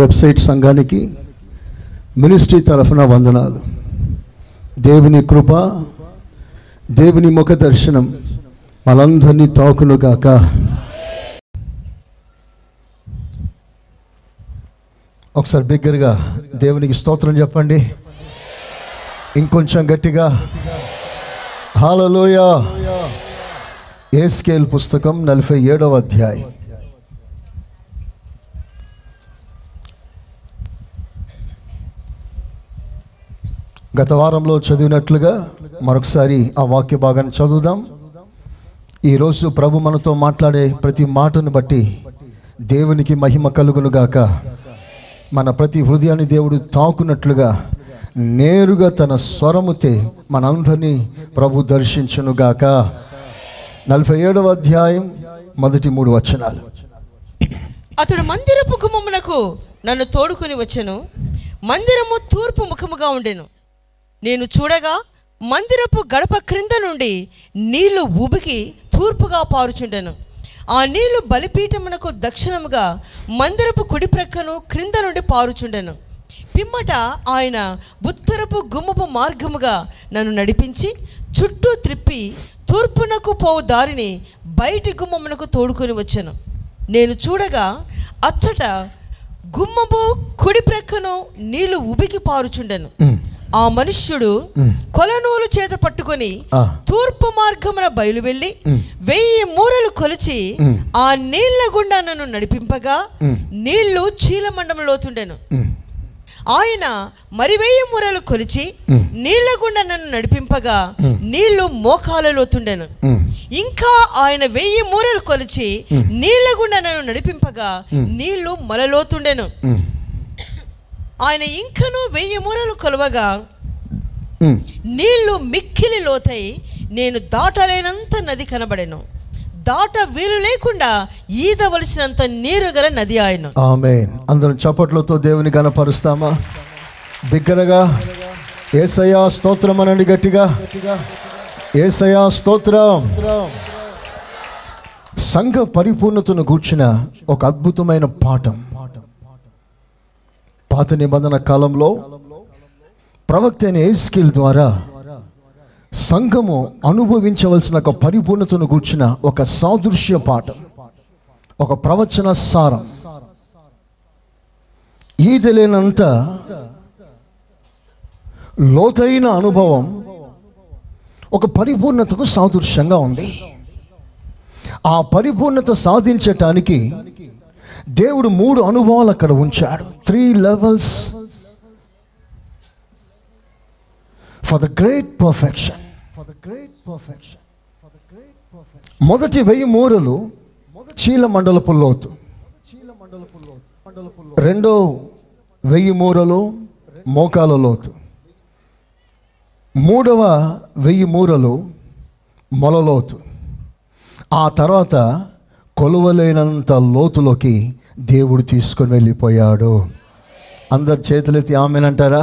Website సంఘానికి ministry తరఫున వందనాలు. దేవుని కృప, దేవుని ముఖ దర్శనం మనందరినీ తాకునుగాక. ఒకసారి బిగ్గరగా దేవునికి స్తోత్రం చెప్పండి, ఇంకొంచెం గట్టిగా హల్లెలూయా. ఎస్కేల్ పుస్తకం 47వ అధ్యాయం. గత వారంలో చదివినట్లుగా మరొకసారి ఆ వాక్య భాగాన్ని చదువుదాం. ఈరోజు ప్రభు మనతో మాట్లాడే ప్రతి మాటను బట్టి దేవునికి మహిమ కలుగునుగాక. మన ప్రతి హృదయాన్ని దేవుడు తాకున్నట్లుగా నేరుగా తన స్వరముతే మనందరినీ ప్రభు దర్శించునుగాక. 47వ అధ్యాయం మొదటి 3 వచనాలు. అతడు మందిరపు గుమ్మమునకు నన్ను తోడుకొని వచ్చెను, మందిరము తూర్పు ముఖముగా ఉండెను. నేను చూడగా మందిరపు గడప క్రింద నుండి నీళ్లు ఉబికి తూర్పుగా పారుచుండెను. ఆ నీళ్లు బలిపీఠమునకు దక్షిణముగా మందిరపు కుడి ప్రక్కను క్రింద నుండి పారుచుండెను. పిమ్మట ఆయన ఉత్తరపు గుమ్మపు మార్గముగా నన్ను నడిపించి చుట్టూ త్రిప్పి తూర్పునకు పోవు దారిని బయటి గుమ్మమునకు తోడుకొని వచ్చెను. నేను చూడగా అచ్చట గుమ్మపు కుడి ప్రక్కను నీళ్లు ఉబికి పారుచుండెను. ఆ మనుష్యుడు కొలనూలు చేత పట్టుకొని తూర్పు మార్గమున బయలువెళ్ళి 1000 మూరలు కొలిచి ఆ నీళ్ల గుండా నన్ను నడిపింపగా నీళ్లు చీలమండములోతుండెను. ఆయన మరి 1000 మూరలు కొలిచి నీళ్ల గుండా నన్ను నడిపింపగా నీళ్లు మోకాలలోతుండెను. ఇంకా ఆయన 1000 మూరలు కొలిచి నీళ్ల గుండా నన్ను నడిపింపగా నీళ్లు మొలలోతుండెను. ఆయన ఇంకను 1000 మూరలు కొలవగా నీళ్లు మిక్కిలి లోతై నేను దాటలేనంత నది కనబడెను. దాట వీలు లేకుండా ఈదవలసినంత నీరు గల నది ఆయన. ఆమేన్. అందరం చప్పట్లతో దేవుని గణపరుస్తామా? బిగ్గరగా యేసయ్యా స్తోత్రం అనండి, గట్టిగా యేసయ్యా స్తోత్రం. సంఘ పరిపూర్ణతను గూర్చిన ఒక అద్భుతమైన పాఠం. పాత నిబంధన కాలంలో ప్రవక్త అయిన ఎస్కేల్ ద్వారా సంఘము అనుభవించవలసిన ఒక పరిపూర్ణతను గూర్చిన ఒక సాదృశ్య పాఠం, ఒక ప్రవచన సారం. ఈదలేనంత లోతైన అనుభవం ఒక పరిపూర్ణతకు సాదృశ్యంగా ఉంది. ఆ పరిపూర్ణత సాధించటానికి దేవుడు 3 అనుభవాలు అక్కడ ఉంచాడు. 3 levels for the great perfection. మొదటి 1000 మూరలు చీలమండలపు లోతు, రెండో 1000 మూరలు మోకాల లోతు, మూడవ 1000 మూరలు మొలలోతు. ఆ తర్వాత కొలువలేనంత లోతులోకి దేవుడు తీసుకొని వెళ్ళిపోయాడు. అందరు చేతులెత్తి ఆమెనంటారా?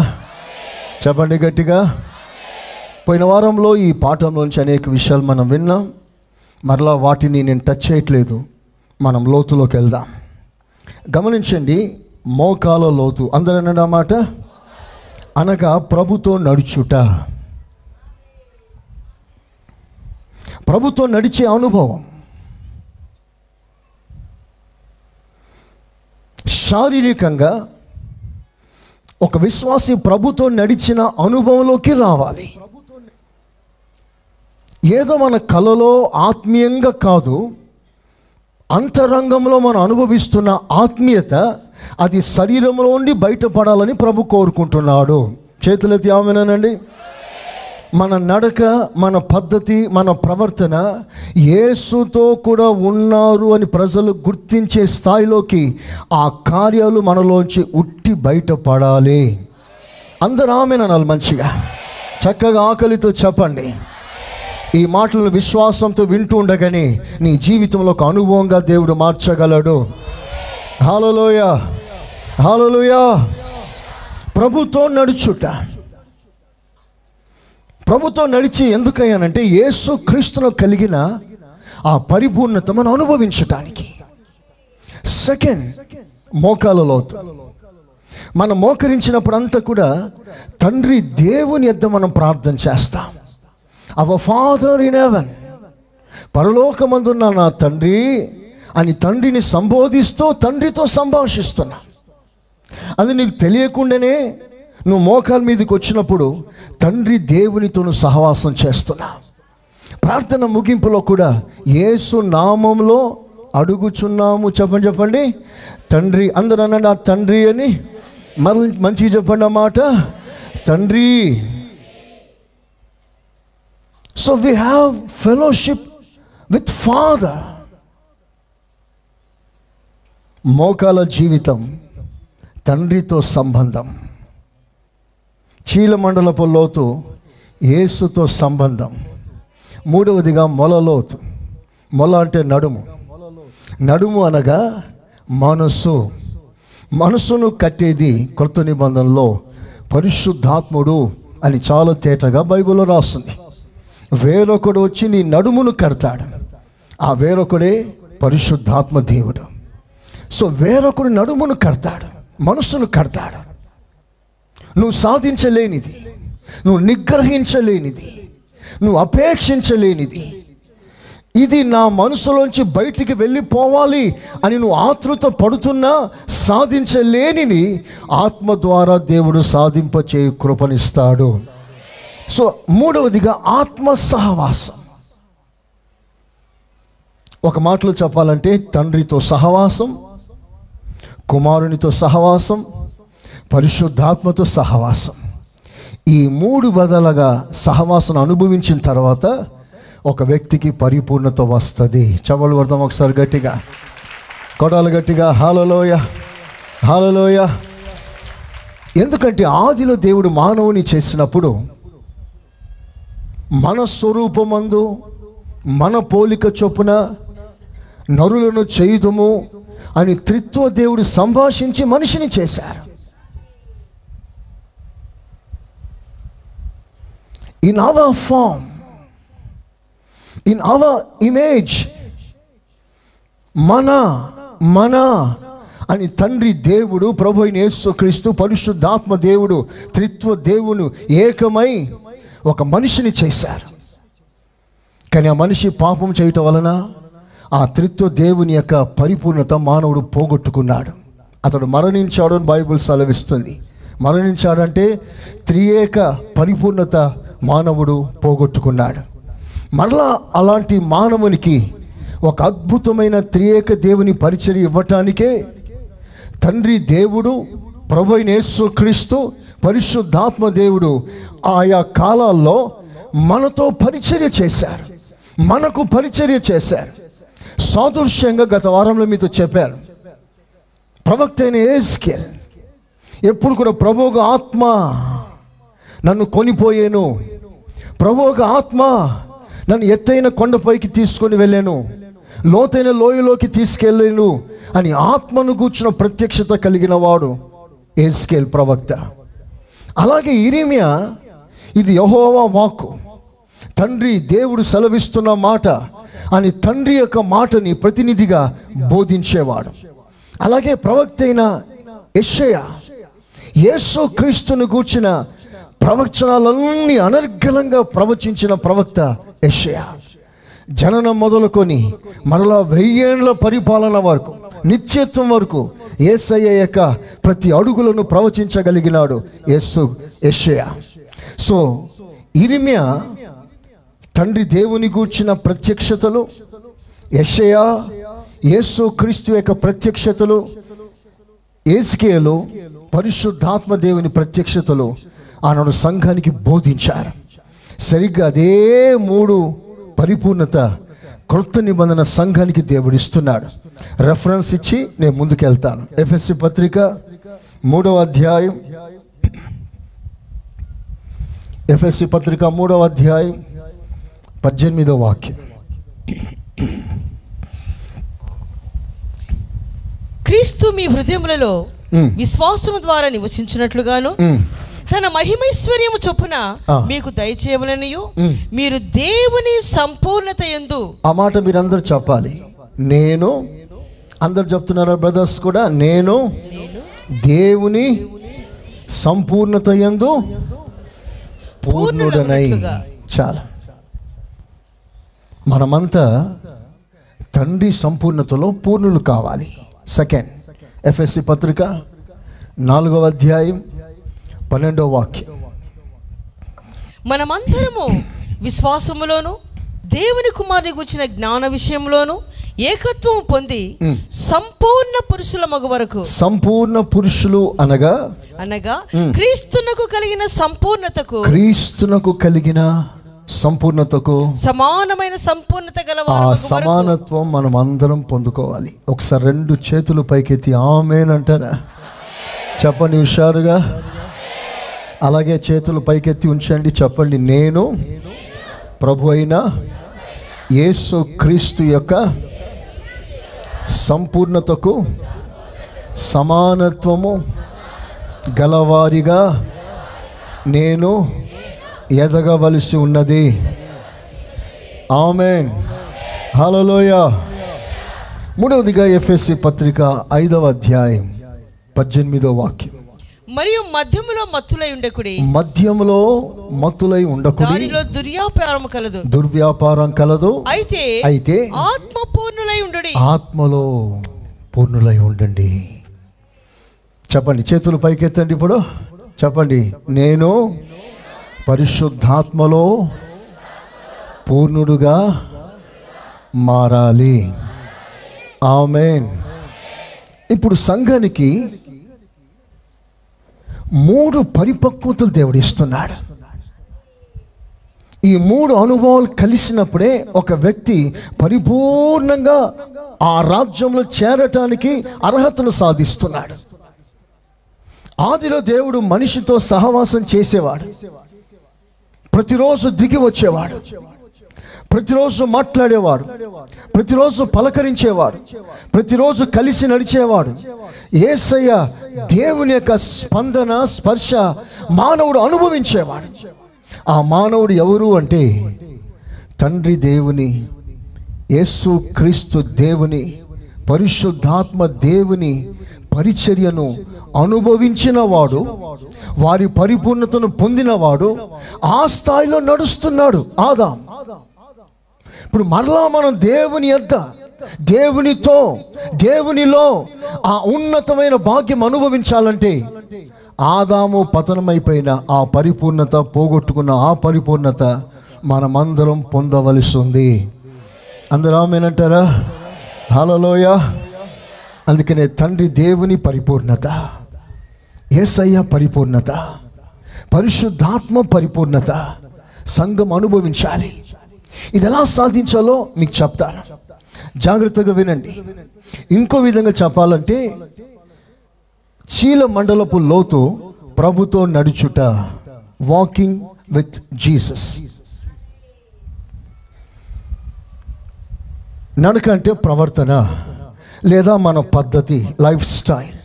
చెప్పండి గట్టిగా. పోయిన వారంలో ఈ పాఠంలోంచి అనేక విషయాలు మనం విన్నాం. మరలా వాటిని నేను టచ్ చేయట్లేదు, మనం లోతులోకి వెళ్దాం. గమనించండి, మోకాల లోతు అందరూ మాట అనగా ప్రభుతో నడుచుట, ప్రభుతో నడిచే అనుభవం, శారీరకంగా ఒక విశ్వాసి ప్రభుతో నడిచిన అనుభవంలోకి రావాలి. ఏదో మన కలలో ఆత్మీయంగా కాదు, అంతరంగంలో మనం అనుభవిస్తున్న ఆత్మీయత అది శరీరంలో ఉండి బయటపడాలని ప్రభు కోరుకుంటున్నాడు. చేతులెత్తి ఆమేనండి. మన నడక, మన పద్ధతి, మన ప్రవర్తన యేసుతో కూడా ఉన్నారు అని ప్రజలు గుర్తించే స్థాయిలోకి ఆ కార్యాలు మనలోంచి ఉట్టి బయటపడాలి. అందరూ ఆమేననాలి మంచిగా, చక్కగా ఆకలితో చెప్పండి. ఈ మాటలను విశ్వాసంతో వింటూ ఉండగానే నీ జీవితంలో ఒక అనుభవంగా దేవుడు మార్చగలడు. హల్లెలూయా, హల్లెలూయా. ప్రభుతో నడుచుట, ప్రభుతో నడిచి ఎందుకయ్యానంటే యేసు క్రీస్తును కలిగిన ఆ పరిపూర్ణత మనం అనుభవించటానికి. సెకండ్ మోకాల లోతు. మనం మోకరించినప్పుడంతా కూడా తండ్రి దేవుని యొద్ద మనం ప్రార్థన చేస్తాం. అవర్ ఫాదర్ ఇన్ హెవెన్, పరలోకమందున్న నా తండ్రి అని తండ్రిని సంబోధిస్తూ తండ్రితో సంభాషిస్తున్నా. అది నీకు తెలియకుండానే నువ్వు మోకాల మీదకి వచ్చినప్పుడు తండ్రి దేవునితోను సహవాసం చేస్తున్నా. ప్రార్థన ముగింపులో కూడా యేసు నామంలో అడుగుచున్నాము, చెప్పండి తండ్రి. అందరూ అనండి ఆ తండ్రి అని, మరల మంచిగా చెప్పండి అన్నమాట, తండ్రి. So we have fellowship with father. మోకాల జీవితం తండ్రితో సంబంధం, చీలమండలపు లోతు యేసుతో సంబంధం, మూడవదిగా మొలలోతు. మొల అంటే నడుము, నడుము అనగా మనసు. మనసును కట్టేది కృత నిబంధనలో పరిశుద్ధాత్ముడు అని చాలా తేటగా బైబిల్లో రాస్తుంది. వేరొకడు వచ్చి నీ నడుమును కడతాడు, ఆ వేరొకడే పరిశుద్ధాత్మ దేవుడు. సో వేరొకడు నడుమును కడతాడు, మనసును కడతాడు. నువ్వు సాధించలేనిది, నువ్వు నిగ్రహించలేనిది, నువ్వు అపేక్షించలేనిది, ఇది నా మనసులోంచి బయటికి వెళ్ళిపోవాలి అని నువ్వు ఆతృత పడుతున్నా సాధించలేనిని ఆత్మ ద్వారా దేవుడు సాధింపచే కృపనిస్తాడు. సో మూడవదిగా ఆత్మ సహవాసం. ఒక మాటలో చెప్పాలంటే తండ్రితో సహవాసం, కుమారునితో సహవాసం, పరిశుద్ధాత్మతో సహవాసం. ఈ మూడు వదలగా సహవాసం అనుభవించిన తర్వాత ఒక వ్యక్తికి పరిపూర్ణత వస్తుంది. చవలు పడతాం ఒకసారి గట్టిగా, కొడాలు గట్టిగా, హల్లెలూయా హల్లెలూయా. ఎందుకంటే ఆదిలో దేవుడు మానవుని చేసినప్పుడు మన స్వరూపమందు మన పోలిక చొప్పున నరులను చేయుదుము అని త్రిత్వ దేవుడు సంభాషించి మనిషిని చేశారు. In our form, in our image, మన అని తండ్రి దేవుడు, ప్రభు అయిన యేసుక్రీస్తు, పరిశుద్ధాత్మ దేవుడు, త్రిత్వ దేవుని ఏకమై ఒక మనిషిని చేశారు. కానీ ఆ మనిషి పాపం చేయటం వలన ఆ త్రిత్వ దేవుని యొక్క పరిపూర్ణత మానవుడు పోగొట్టుకున్నాడు. అతడు మరణించాడు అని బైబిల్ సెలవిస్తుంది. మరణించాడంటే త్రియేక పరిపూర్ణత మానవుడు పోగొట్టుకున్నాడు. మరలా అలాంటి మానవునికి ఒక అద్భుతమైన త్రియేక దేవుని పరిచర్య ఇవ్వటానికే తండ్రి దేవుడు, ప్రభు అయిన యేసుక్రీస్తు, పరిశుద్ధాత్మ దేవుడు ఆయా కాలాల్లో మనతో పరిచర్య చేశారు, మనకు పరిచర్య చేశారు. సాదృశ్యంగా గత వారంలో మీతో చెప్పారు, ప్రవక్త అయిన యెహెజ్కేలు ఎప్పుడు కూడా ప్రభువుగా ఆత్మ నన్ను కొనిపోయాను, ప్రభువుగా ఆత్మ నన్ను ఎత్తైన కొండపైకి తీసుకొని వెళ్ళాను, లోతైన లోయలోకి తీసుకెళ్ళాను అని ఆత్మను గూర్చిన ప్రత్యక్షత కలిగిన వాడు యెహెజ్కేలు ప్రవక్త. అలాగే ఇరిమియా, ఇది యెహోవా వాక్కు, తండ్రి దేవుడు సెలవిస్తున్న మాట అని తండ్రి యొక్క మాటని ప్రతినిధిగా బోధించేవాడు. అలాగే ప్రవక్త అయిన యెషయా యేసుక్రీస్తును గూర్చిన ప్రవచనాలన్నీ అనర్గళంగా ప్రవచించిన ప్రవక్త యెషయా. జననం మొదలుకొని మరలా 1000 ఏళ్ల పరిపాలన వరకు, నిత్యత్వం వరకు యేసయ్య యొక్క ప్రతి అడుగులను ప్రవచించగలిగినాడు యెషయా. సో ఇరిమియా తండ్రి దేవుని గూర్చిన ప్రత్యక్షతలు, యెషయా యేసు క్రీస్తు యొక్క ప్రత్యక్షతలు, యెహెజ్కేలు పరిశుద్ధాత్మ దేవుని ప్రత్యక్షతలు ఆనాడు సంఘానికి బోధించారు. సరిగ్గా అదే మూడు పరిపూర్ణత కృత నిబంధన సంఘానికి దేవుడు ఇస్తున్నాడు. రెఫరెన్స్ ఇచ్చి నేను ముందుకెళ్తాను. ఎఫెసీ పత్రిక 3వ అధ్యాయం, ఎఫెసీ పత్రిక 3వ అధ్యాయం 18వ వాక్యం. క్రీస్తు మీ హృదయములలో విశ్వాసము ద్వారా నివసించినట్లుగాను తన మహిమైశ్వర్యము చొప్పున మీకు దయచేయవలనియు మీరు దేవుని సంపూర్ణతయందు. ఆ మాట మీరందరూ చెప్పాలి. నేను, అందరు చెప్తున్నారా బ్రదర్స్ కూడా, నేను దేవుని సంపూర్ణత యందు పూర్ణుడనై. చాలా మనమంతా తండ్రి సంపూర్ణతలో పూర్ణులు కావాలి. సెకండ్ ఎఫ్ఎస్సి పత్రిక 4వ అధ్యాయం 12వ వాక్యం, మనమందరము విశ్వాసములోను దేవుని కుమారుని గురించిన జ్ఞాన విషయంలోను ఏకత్వం పొంది సంపూర్ణ పురుషుల మగు వరకు. సంపూర్ణ పురుషులు అనగా క్రీస్తునకు కలిగిన సంపూర్ణతకు సమానమైన సంపూర్ణత గల ఆ సమానత్వం మనం అందరం పొందుకోవాలి. ఒకసారి రెండు చేతులు పైకెత్తి ఆమేన్ అంటారా? చెప్పండి హుషారుగా. అలాగే చేతులు పైకెత్తి ఉంచండి. చెప్పండి, నేను ప్రభు అయిన యేసు క్రీస్తు యొక్క సంపూర్ణతకు సమానత్వము గలవారిగా నేను ఎదగవలసి ఉన్నది. ఆమెన్, హల్లెలూయా. మూడవదిగా ఎఫెసీ పత్రిక 5వ అధ్యాయం 18వ వాక్యం, మరియు మధ్యములో మత్తులై ఉండకుడి, దానిలో దుర్వ్యాపారం కలదు, అయితే ఆత్మలో పూర్ణులై ఉండండి. చెప్పండి, చేతులు పైకెత్తండి. ఇప్పుడు చెప్పండి, నేను పరిశుద్ధాత్మలో పూర్ణుడుగా మారాలి. ఆమేన్. ఇప్పుడు సంఘానికి 3 పరిపక్వతలు దేవుడు ఇస్తున్నాడు. ఈ 3 అనుభవాలు కలిసినప్పుడే ఒక వ్యక్తి పరిపూర్ణంగా ఆ రాజ్యంలో చేరటానికి అర్హతను సాధిస్తున్నాడు. ఆదిలో దేవుడు మనిషితో సహవాసం చేసేవాడు, ప్రతిరోజు దిగి వచ్చేవాడు, ప్రతిరోజు మాట్లాడేవాడు, ప్రతిరోజు పలకరించేవాడు, ప్రతిరోజు కలిసి నడిచేవాడు. యేసయ్య దేవుని యొక్క స్పందన, స్పర్శ మానవుడు అనుభవించేవాడు. ఆ మానవుడు ఎవరు అంటే తండ్రి దేవుని, యేసు క్రీస్తు దేవుని, పరిశుద్ధాత్మ దేవుని పరిచర్యను అనుభవించిన వాడు, వారి పరిపూర్ణతను పొందినవాడు. ఆ స్థాయిలో నడుస్తున్నాడు ఆదాం. ఇప్పుడు మరలా మనం దేవుని యొద్ద, దేవునితో, దేవునిలో ఆ ఉన్నతమైన భాగ్యం అనుభవించాలంటే ఆదాము పతనమైపోయిన ఆ పరిపూర్ణత, పోగొట్టుకున్న ఆ పరిపూర్ణత మనమందరం పొందవలసి ఉంది. అందరూ ఆమేనంటారా? హల్లెలూయా. అందుకనే తండ్రి దేవుని పరిపూర్ణత, యేసయ్య పరిపూర్ణత, పరిశుద్ధాత్మ పరిపూర్ణత సంఘం అనుభవించాలి. ఇది ఎలా సాధించాలో మీకు చెప్తాను, జాగ్రత్తగా వినండి. ఇంకో విధంగా చెప్పాలంటే చీల మండలపు లోతు ప్రభుతో నడుచుట, వాకింగ్ విత్ జీసస్. నడక అంటే ప్రవర్తన లేదా మన పద్ధతి, lifestyle,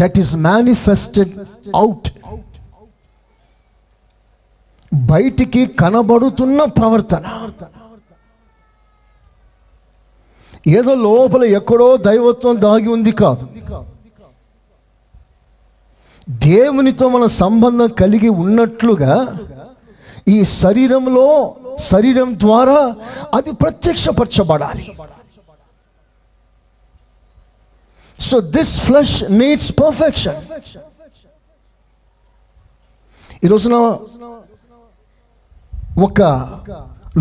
that is manifested out. బయటికి కనబడుతున్న ప్రవర్తన, ఏదో లోపల ఎక్కడో దైవత్వం దాగి ఉంది కాదు. దేవునితో మన సంబంధం కలిగి ఉన్నట్లుగా ఈ శరీరంలో, శరీరం ద్వారా అది ప్రత్యక్షపరచబడాలి. So this flesh needs perfection. ఈరోజున ఒక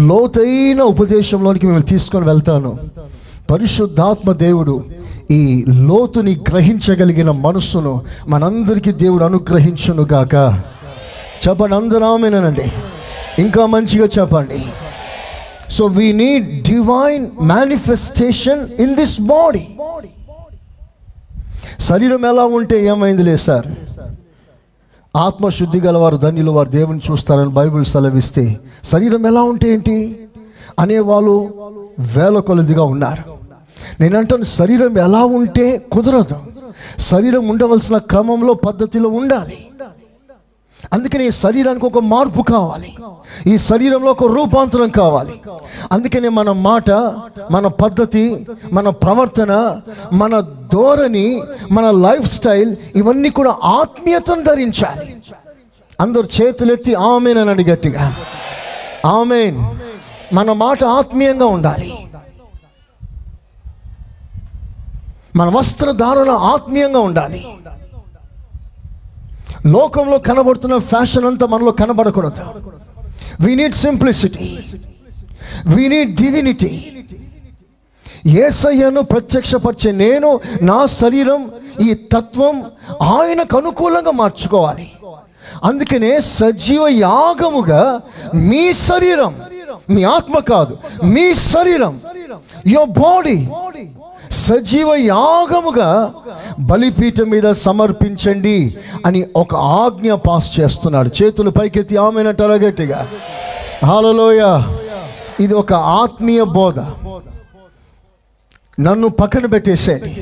లోతైన ఉపదేశంలోనికి మేము తీసుకొని వెళ్తాను. పరిశుద్ధాత్మ దేవుడు ఈ లోతుని గ్రహించగలిగిన మనస్సును మనందరికీ దేవుడు అనుగ్రహించునుగాక. చెప్పండి అందరూ ఆమేనండి. ఇంకా మంచిగా చెప్పండి. So we need divine manifestation in this body. శరీరం ఎలా ఉంటే ఏమైంది లేదు సార్, ఆత్మశుద్ధి గల వారు ధన్యులు, వారు దేవుని చూస్తారని బైబిల్ సెలవిస్తే శరీరం ఎలా ఉంటే ఏంటి అనేవాళ్ళు వేల కొలదిగా ఉన్నారు. నేనంటాను, శరీరం ఎలా ఉంటే కుదరదు. శరీరం ఉండవలసిన క్రమంలో, పద్ధతిలో ఉండాలి. అందుకని ఈ శరీరానికి ఒక మార్పు కావాలి, ఈ శరీరంలో ఒక రూపాంతరం కావాలి. అందుకనే మన మాట, మన పద్ధతి, మన ప్రవర్తన, మన ధోరణి, మన లైఫ్ స్టైల్ ఇవన్నీ కూడా ఆత్మీయతను ధరించాలి. అందరు చేతులెత్తి ఆమేనని గట్టిగా ఆమేన్. మన మాట ఆత్మీయంగా ఉండాలి, మన వస్త్రధారణ ఆత్మీయంగా ఉండాలి. లోకంలో కనబడుతున్న ఫ్యాషన్ అంతా మనలో కనబడకూడదు. We need simplicity, we need divinity. యేసయ్యను ప్రత్యక్షపరిచే నేను, నా శరీరం, ఈ తత్వం ఆయనకు అనుకూలంగా మార్చుకోవాలి. అందుకనే సజీవ యాగముగా మీ శరీరం, మీ ఆత్మ కాదు, మీ శరీరం, యువర్ బాడీ, సజీవ యాగముగా బలిపీఠం మీద సమర్పించండి అని ఒక ఆజ్ఞ పాస్ చేస్తున్నాడు. చేతులు పైకెత్తి ఆమెనంటారా గట్టిగా హల్లెలూయా. ఇది ఒక ఆత్మీయ బోధ. నన్ను పక్కన పెట్టేసేయండి,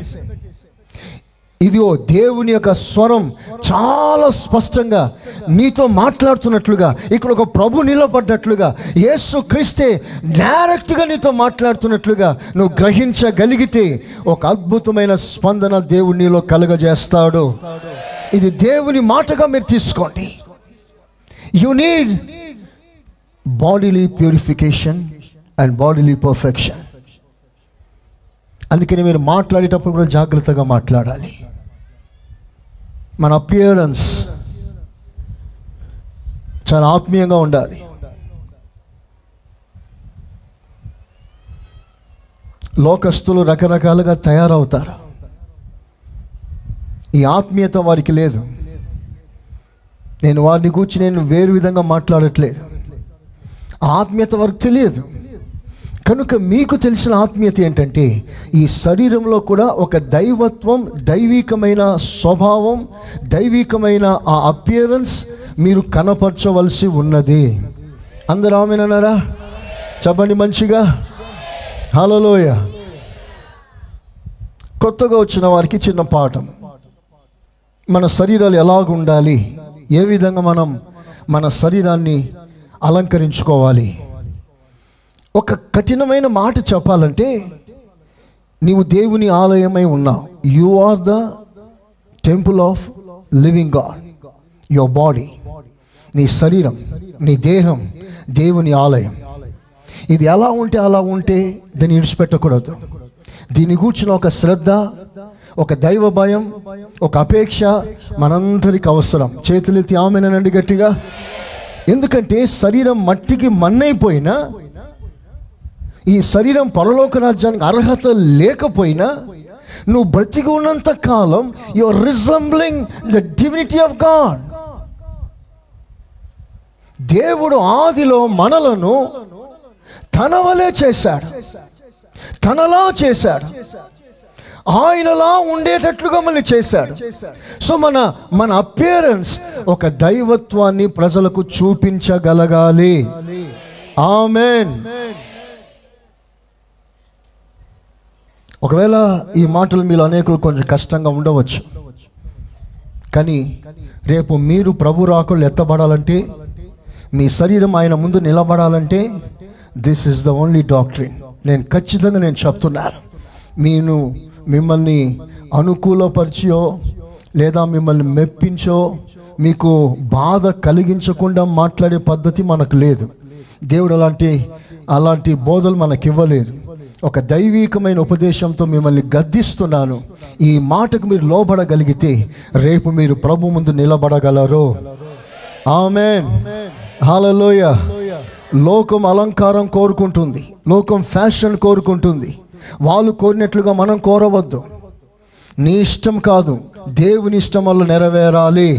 ఇది ఓ దేవుని యొక్క స్వరం చాలా స్పష్టంగా నీతో మాట్లాడుతున్నట్లుగా, ఇక్కడ ఒక ప్రభు నిలబడ్డట్లుగా, యేసు క్రీస్తే డైరెక్ట్గా నీతో మాట్లాడుతున్నట్లుగా నువ్వు గ్రహించగలిగితే ఒక అద్భుతమైన స్పందన దేవుడు నీలో కలుగజేస్తాడు. ఇది దేవుని మాటగా మీరు తీసుకోండి. You need bodily purification and bodily perfection. అందుకని మీరు మాట్లాడేటప్పుడు కూడా జాగ్రత్తగా మాట్లాడాలి. మన అపియరెన్స్ చాలా ఆత్మీయంగా ఉండాలి. లోకస్తులు రకరకాలుగా తయారవుతారు, ఈ ఆత్మీయత వారికి లేదు. నేను వారిని కూర్చి నేను వేరు విధంగా మాట్లాడట్లేదు, ఆత్మీయత వారికి తెలియదు. కనుక మీకు తెలిసిన ఆత్మీయత ఏంటంటే, ఈ శరీరంలో కూడా ఒక దైవత్వం, దైవికమైన స్వభావం, దైవికమైన ఆ అపియరెన్స్ మీరు కనపరచవలసి ఉన్నది. అందరూ ఆమేన్ అన్నారా? చెప్పండి మంచిగా హల్లెలూయా. కొత్తగా వచ్చిన వారికి చిన్న పాఠం, మన శరీరాలు ఎలాగుండాలి, ఏ విధంగా మనం మన శరీరాన్ని అలంకరించుకోవాలి. ఒక కఠినమైన మాట చెప్పాలంటే, నీవు దేవుని ఆలయమై ఉన్నావు. You are the temple of living God. Your body, నీ శరీరం, నీ దేహం దేవుని ఆలయం. ఇది ఎలా ఉంటే అలా ఉంటే దీన్ని విడిచిపెట్టకూడదు. దీని గూర్చిన ఒక శ్రద్ధ, ఒక దైవ భయం, ఒక అపేక్ష మనందరికి అవసరం. చేతులెత్తి ఆమేనండి గట్టిగా. ఎందుకంటే శరీరం మట్టికి మన్నైపోయినా, ఈ శరీరం పరలోక రాజ్యానికి అర్హత లేకపోయినా, నువ్వు బ్రతికి ఉన్నంత కాలం you are resembling the divinity of God. దేవుడు ఆదిలో మనలను తన వలే చేశాడు, తనలా చేశాడు, ఆయనలా ఉండేటట్లుగా మళ్ళీ చేశాడు. సో మన అపియరెన్స్ ఒక దైవత్వాన్ని ప్రజలకు చూపించగలగాలి. ఆమేన్. ఒకవేళ ఈ మాటలు మీలో అనేకులు కొంచెం కష్టంగా ఉండవచ్చు, కానీ రేపు మీరు ప్రభు రాకళ్ళు ఎత్తబడాలంటే, మీ శరీరం ఆయన ముందు నిలబడాలంటే, this is the only doctrine. నేను ఖచ్చితంగా చెప్తున్నాను, నేను మిమ్మల్ని అనుకూలపరిచో లేదా మిమ్మల్ని మెప్పించో, మీకు బాధ కలిగించకుండా మాట్లాడే పద్ధతి మనకు లేదు. దేవుడు అలాంటి బోధలు మనకు ఇవ్వలేదు. ఒక దైవికమైన ఉపదేశంతో మిమ్మల్ని గద్దిస్తున్నాను. ఈ మాటకు మీరు లోబడగలిగితే రేపు మీరు ప్రభు ముందు నిలబడగలరు. ఆమేన్ హల్లెలూయా. లోకం అలంకారం కోరుకుంటుంది, లోకం ఫ్యాషన్ కోరుకుంటుంది. వాళ్ళు కోరినట్లుగా మనం కోరవద్దు. నీ ఇష్టం కాదు, దేవుని ఇష్టం వల్ల నెరవేరాలి.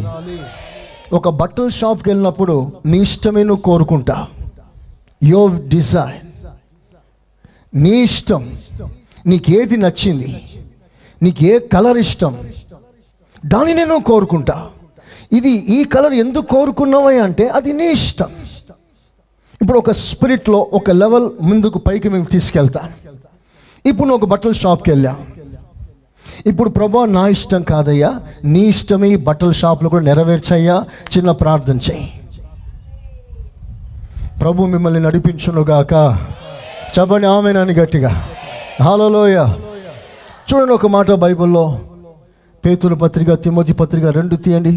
ఒక బట్టల షాప్కి వెళ్ళినప్పుడు నీ ఇష్టమే నువ్వు కోరుకుంటా, యువర్ డిజైన్, నీ ఇష్టం, నీకేది నచ్చింది, నీకు ఏ కలర్ ఇష్టం దాన్ని నేను కోరుకుంటా. ఇది ఈ కలర్ ఎందుకు కోరుకున్నావా అంటే అది నీ ఇష్టం. ఇప్పుడు ఒక స్పిరిట్లో ఒక లెవెల్ ముందుకు పైకి మేము తీసుకెళ్తాను. ఇప్పుడు నువ్వు ఒక బట్టల షాప్కి వెళ్ళా, ఇప్పుడు ప్రభువా నా ఇష్టం కాదయ్యా, నీ ఇష్టమే ఈ బట్టల షాపులు కూడా నెరవేర్చయ్యా, చిన్న ప్రార్థన చెయ్యి. ప్రభు మిమ్మల్ని నడిపించునుగాక. చెప్పండి ఆమేనని గట్టిగా. హల్లెలూయా. చూడండి ఒక మాట బైబిల్లో, పేతురు పత్రిక, తిమోతి పత్రిక రెండు తీయండి.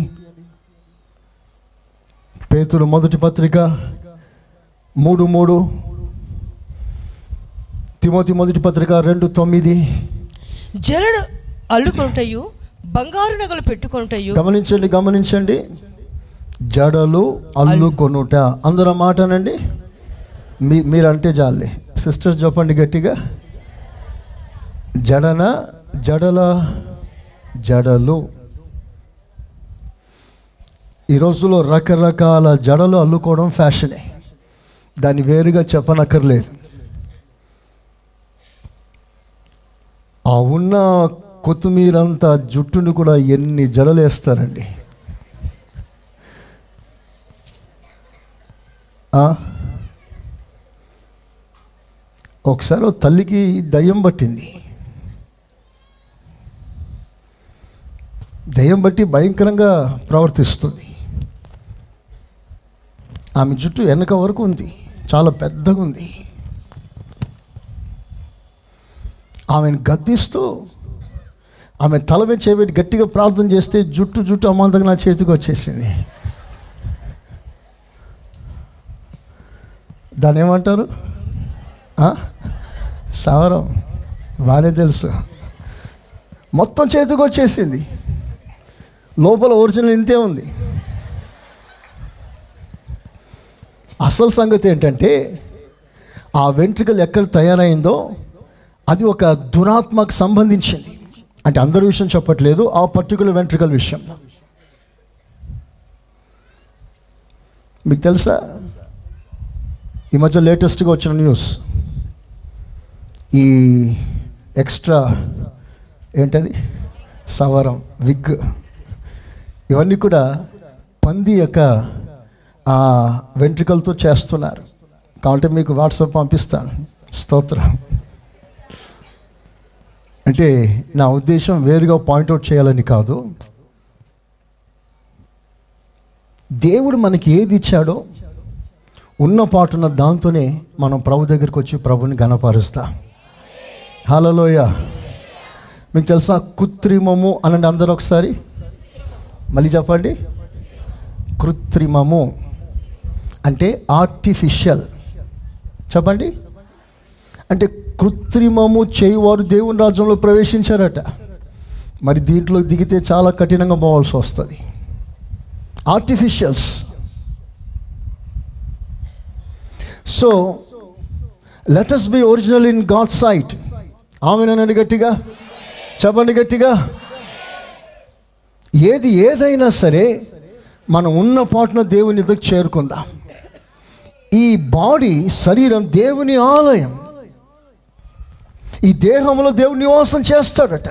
పేతురు మొదటి పత్రిక 3:3, తిమోతి మొదటి పత్రిక 2:9. జరడు అల్లుకొనుటయు బంగారు నగలు పెట్టుకొనుటయు. గమనించండి గమనించండి, జడలు అల్లుకొనుట. అందరూ మాటనండి, మీరంటే జాలి. సిస్టర్స్ చెప్పండి గట్టిగా, జడన జడల జడలు. ఈ రోజులో రకరకాల జడలు అల్లుకోవడం ఫ్యాషనే, దాన్ని వేరుగా చెప్పనక్కర్లేదు. ఆ ఉన్న కొత్తిమీరంతా జుట్టును కూడా ఎన్ని జడలు వేస్తారండి. ఒకసారి తల్లికి దయ్యం పట్టింది, దయ్యం బట్టి భయంకరంగా ప్రవర్తిస్తుంది. ఆమె జుట్టు వెనక వరకు ఉంది, చాలా పెద్దగా ఉంది. ఆమెను గద్దిస్తూ ఆమె తల మీద చేపెట్టి గట్టిగా ప్రార్థన చేస్తే జుట్టు అమాంతంగా నా చేతికి వచ్చేసింది. దాన్ని ఏమంటారు? సావరం. బాగానే తెలుసు. మొత్తం చేతికి వచ్చేసింది, లోపల ఒరిజినల్ ఇంతే ఉంది. అసలు సంగతి ఏంటంటే ఆ వెంట్రుకలు ఎక్కడ తయారైందో అది ఒక దురాత్మకు సంబంధించింది. అంటే అందరి విషయం చెప్పట్లేదు, ఆ పర్టికులర్ వెంట్రుకల విషయంలో. మీకు తెలుసా ఈ మధ్య లేటెస్ట్గా వచ్చిన న్యూస్, ఈ ఎక్స్ట్రా ఏంటది సవరం, విగ్, ఇవన్నీ కూడా పంది యొక్క ఆ వెంట్రుకలతో చేస్తున్నారు. కాబట్టి మీకు వాట్సాప్ పంపిస్తాను. స్తోత్రం. అంటే నా ఉద్దేశం వేరుగా పాయింట్అవుట్ చేయాలని కాదు. దేవుడు మనకి ఏది ఇచ్చాడో ఉన్న పాటున్న దాంతోనే మనం ప్రభు దగ్గరికి వచ్చి ప్రభుని ఘనపరుస్తాం. హల్లెలూయ. మీకు తెలుసా కృత్రిమము అనండి అందరూ ఒకసారి, మళ్ళీ చెప్పండి. కృత్రిమము అంటే ఆర్టిఫిషియల్. చెప్పండి. అంటే కృత్రిమము చేయువారు దేవుని రాజ్యంలో ప్రవేశించారట. మరి దీంట్లో దిగితే చాలా కఠినంగా పోవాల్సి వస్తుంది. Artificials. So let us be original in God's sight. ఆమేనండి గట్టిగా చెప్పండి గట్టిగా. ఏదైనా సరే మనం ఉన్న పాటున దేవుని ఎదుకు చేరుకుందాం. ఈ బాడీ, శరీరం దేవుని ఆలయం. ఈ దేహంలో దేవుడు నివాసం చేస్తాడట.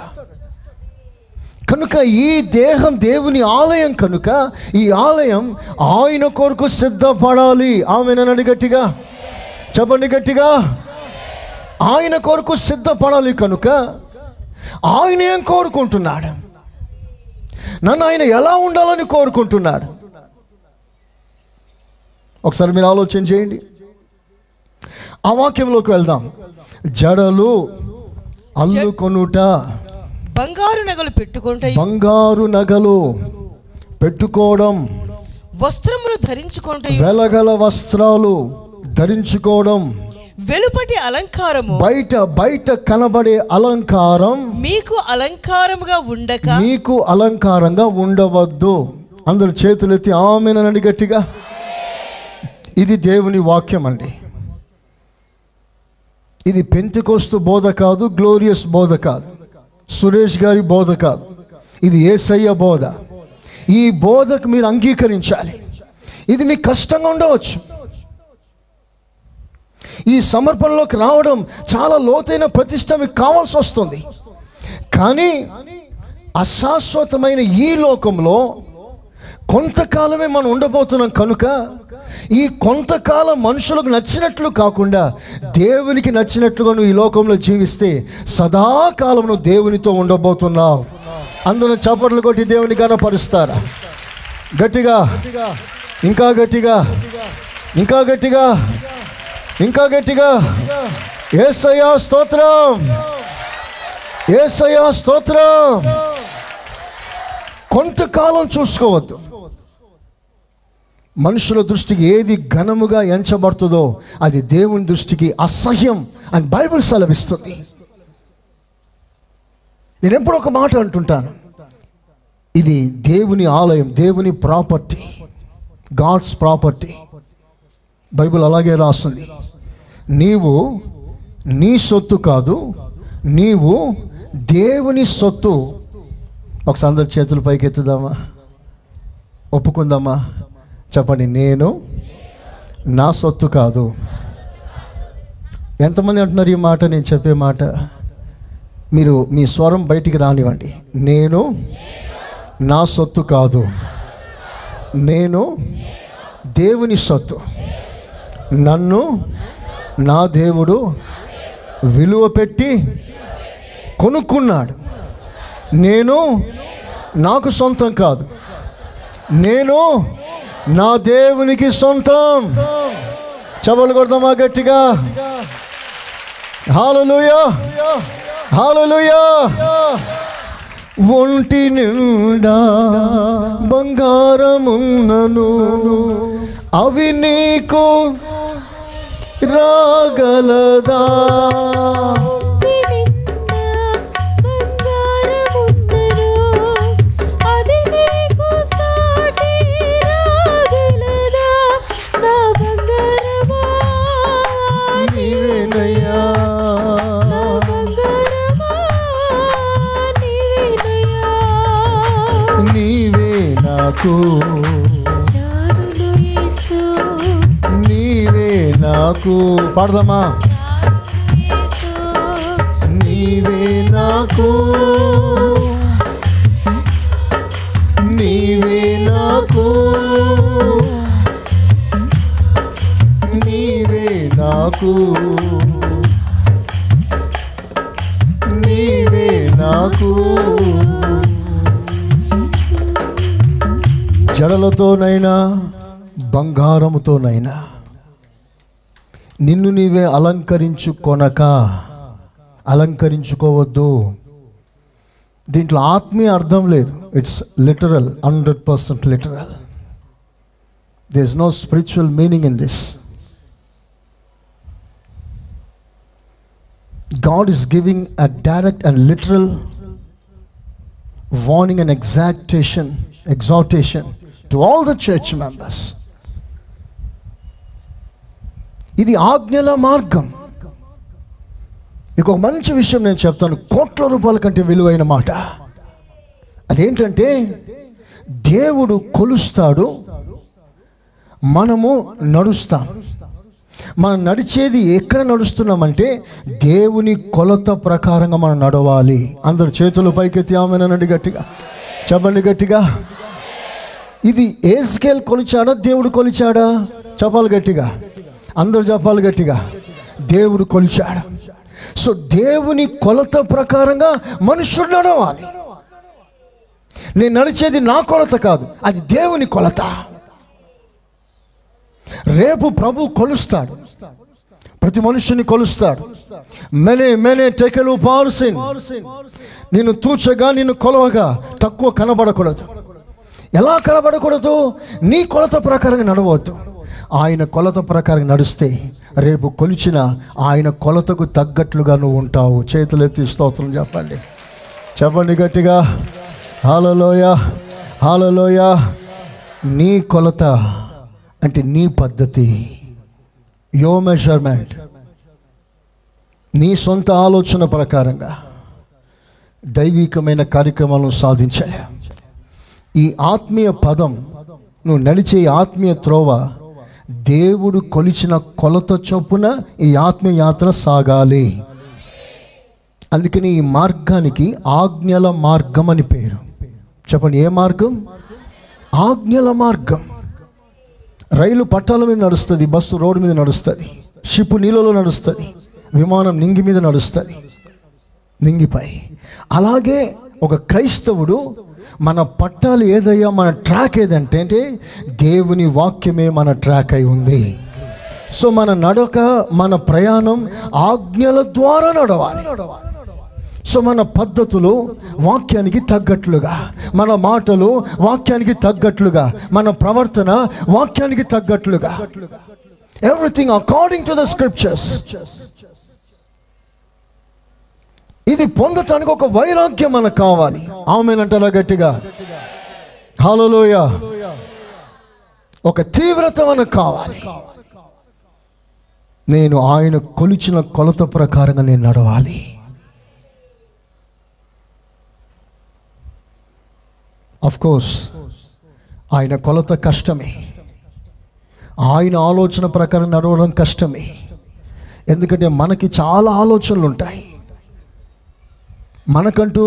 కనుక ఈ దేహం దేవుని ఆలయం, కనుక ఈ ఆలయం ఆయన కొరకు సిద్ధపడాలి. ఆమేనండి గట్టిగా చెప్పండి గట్టిగా. ఆయన కొరకు సిద్ధపడాలి. కనుక ఆయన ఏం కోరుకుంటున్నాడు? నన్ను ఆయన ఎలా ఉండాలని కోరుకుంటున్నాడు? ఒకసారి మీరు ఆలోచన చేయండి. ఆ వాక్యంలోకి వెళ్దాం. జడలు అల్లుకొనుట, బంగారు నగలు పెట్టుకుంటే, బంగారు నగలు పెట్టుకోవడం, వస్త్రములు ధరించుకుంటే, వెలగల వస్త్రాలు ధరించుకోవడం, వెలుపటి అలంకారము, బయట కనబడే అలంకారం మీకు అలంకారంగా ఉండవద్దు. అందరు చేతులెత్తి ఆమేనని గట్టిగా. ఇది దేవుని వాక్యం అండి. ఇది పెంతెకోస్తు బోధ కాదు, గ్లోరియస్ బోధ కాదు, సురేష్ గారి బోధ కాదు, ఇది యేసయ్య బోధ. ఈ బోధకు మీరు అంగీకరించాలి. ఇది మీకు కష్టంగా ఉండవచ్చు. ఈ సమర్పణలోకి రావడం చాలా లోతైన ప్రతిష్ట మీకు కావాల్సి వస్తుంది. కానీ అశాశ్వతమైన ఈ లోకంలో కొంతకాలమే మనం ఉండబోతున్నాం. కనుక ఈ కొంతకాలం మనుషులకు నచ్చినట్లు కాకుండా దేవునికి నచ్చినట్లుగా నువ్వు ఈ లోకంలో జీవిస్తే సదాకాలం నువ్వు దేవునితో ఉండబోతున్నావు. అందరూ చప్పట్లు కొట్టి దేవుని గణపరుస్తారా? గట్టిగా, ఇంకా గట్టిగా, ఇంకా గట్టిగా, ఇంకా గట్టిగా. యేసయ్యా స్తోత్రం, యేసయ్యా స్తోత్రం. కొంతకాలం చూసుకోవద్దు. మనుషుల దృష్టికి ఏది ఘనముగా ఎంచబడుతుందో అది దేవుని దృష్టికి అసహ్యం అని బైబిల్ సెలవిస్తుంది. నేను ఎప్పుడు ఒక మాట అంటుంటాను, ఇది దేవుని ఆలయం, దేవుని ప్రాపర్టీ, గాడ్స్ ప్రాపర్టీ. బైబిల్ అలాగే రాస్తుంది, నీవు నీ సొత్తు కాదు, నీవు దేవుని సొత్తు. ఒకసారి అందరి చేతుల పైకి ఎత్తుదామా, ఒప్పుకుందామా? చెప్పండి, నేను నా సొత్తు కాదు. ఎంతమంది అంటున్నారు ఈ మాట? నేను చెప్పే మాట మీరు మీ స్వరం బయటికి రానివ్వండి. నేను నా సొత్తు కాదు, నేను దేవుని సొత్తు. నన్ను నా దేవుడు విలువ పెట్టి కొనుక్కున్నాడు. నేను నాకు సొంతం కాదు, నేను నా దేవునికి సొంతం. చెవులు కొడదామా గట్టిగా? హల్లెలూయా, హల్లెలూయా. ఒంటి నిండా బంగారమున్నను, అవి నీకు రాగలదా? నీవే నాకు, పాడదామా? నీవే నాకు, నీవే నాకు, నీవే నాకు, నీవే నాకు. జడలతోనైనా బంగారముతోనైనా నిన్ను నీవే అలంకరించుకోవద్దు. దీంట్లో ఆత్మీయ అర్థం లేదు. It's literal, 100% literal. There is no spiritual meaning in this. God is giving a direct and literal warning and exhortation to all the church members. ఇది ఆజ్ఞల మార్గం. మీకు ఒక మంచి విషయం నేను చెప్తాను, కోట్ల రూపాయల కంటే విలువైన మాట. అదేంటంటే, దేవుడు కొలుస్తాడు, మనము నడుస్తాం. మనం నడిచేది ఎక్కడ నడుస్తున్నామంటే దేవుని కొలత ప్రకారంగా మనం నడవాలి. అందరు చేతులు పైకెత్తి ఆమేనండి గట్టిగా చెప్పండి గట్టిగా. ఇది ఎజ్కేల్ కొలిచాడా, దేవుడు కొలిచాడా? చెప్పాలి గట్టిగా, అందరూ చెప్పాలి గట్టిగా. దేవుడు కొలిచాడు. సో దేవుని కొలత ప్రకారంగా మనుషుడు నడవాలి. నేను నడిచేది నా కొలత కాదు, అది దేవుని కొలత. రేపు ప్రభు కొలుస్తాడు, ప్రతి మనుషుని కొలుస్తాడు. మెనే మెనే టెకెలు పార్సిన్, నిన్ను తూచగా నిన్ను కొలవగా తక్కువ కనబడకూడదు. ఎలా కనబడకూడదు? నీ కొలత ప్రకారంగా నడవద్దు. ఆయన కొలత ప్రకారంగా నడిస్తే రేపు కొలిచిన ఆయన కొలతకు తగ్గట్లుగా నువ్వు ఉంటావు. చేతులెత్తి స్తోత్రం చెప్పండి, చెప్పండి గట్టిగా. హల్లెలూయా, హల్లెలూయా. నీ కొలత అంటే నీ పద్ధతి, యో మెజర్మెంట్, నీ సొంత ఆలోచన ప్రకారంగా దైవికమైన కార్యక్రమాలను సాధించాలి. ఈ ఆత్మీయ పదం, నువ్వు నడిచే ఆత్మీయ త్రోవ దేవుడు కొలిచిన కొలత చొప్పున ఈ ఆత్మీయ యాత్ర సాగాలి. అందుకని ఈ మార్గానికి ఆజ్ఞల మార్గం అని పేరు. చెప్పండి, ఏ మార్గం? ఆజ్ఞల మార్గం. రైలు పట్టాల మీద నడుస్తుంది, బస్సు రోడ్డు మీద నడుస్తుంది, షిప్ నీళ్ళలో నడుస్తుంది, విమానం నింగి మీద నడుస్తుంది, నింగిపై. అలాగే ఒక క్రైస్తవుడు మన పట్టాలు ఏదయ్యా, మన ట్రాక్ ఏదంటే అంటే దేవుని వాక్యమే మన ట్రాక్ అయి ఉంది. సో మన నడక, మన ప్రయాణం ఆజ్ఞల ద్వారా నడవాలి. సో మన పద్ధతులు వాక్యానికి తగ్గట్లుగా, మన మాటలు వాక్యానికి తగ్గట్లుగా, మన ప్రవర్తన వాక్యానికి తగ్గట్లుగా, everything according to the scriptures. ఇది పొందటానికి ఒక వైరాగ్యం మనకు కావాలి. ఆమేనంటారా గట్టిగా? హల్లెలూయా. ఒక తీవ్రత మనకు కావాలి. నేను ఆయన కొలిచిన కొలత ప్రకారంగా నేను నడవాలి. ఆఫ్ కోర్స్ ఆయన కొలత కష్టమే, ఆయన ఆలోచన ప్రకారం నడవడం కష్టమే. ఎందుకంటే మనకి చాలా ఆలోచనలు ఉంటాయి, మనకంటూ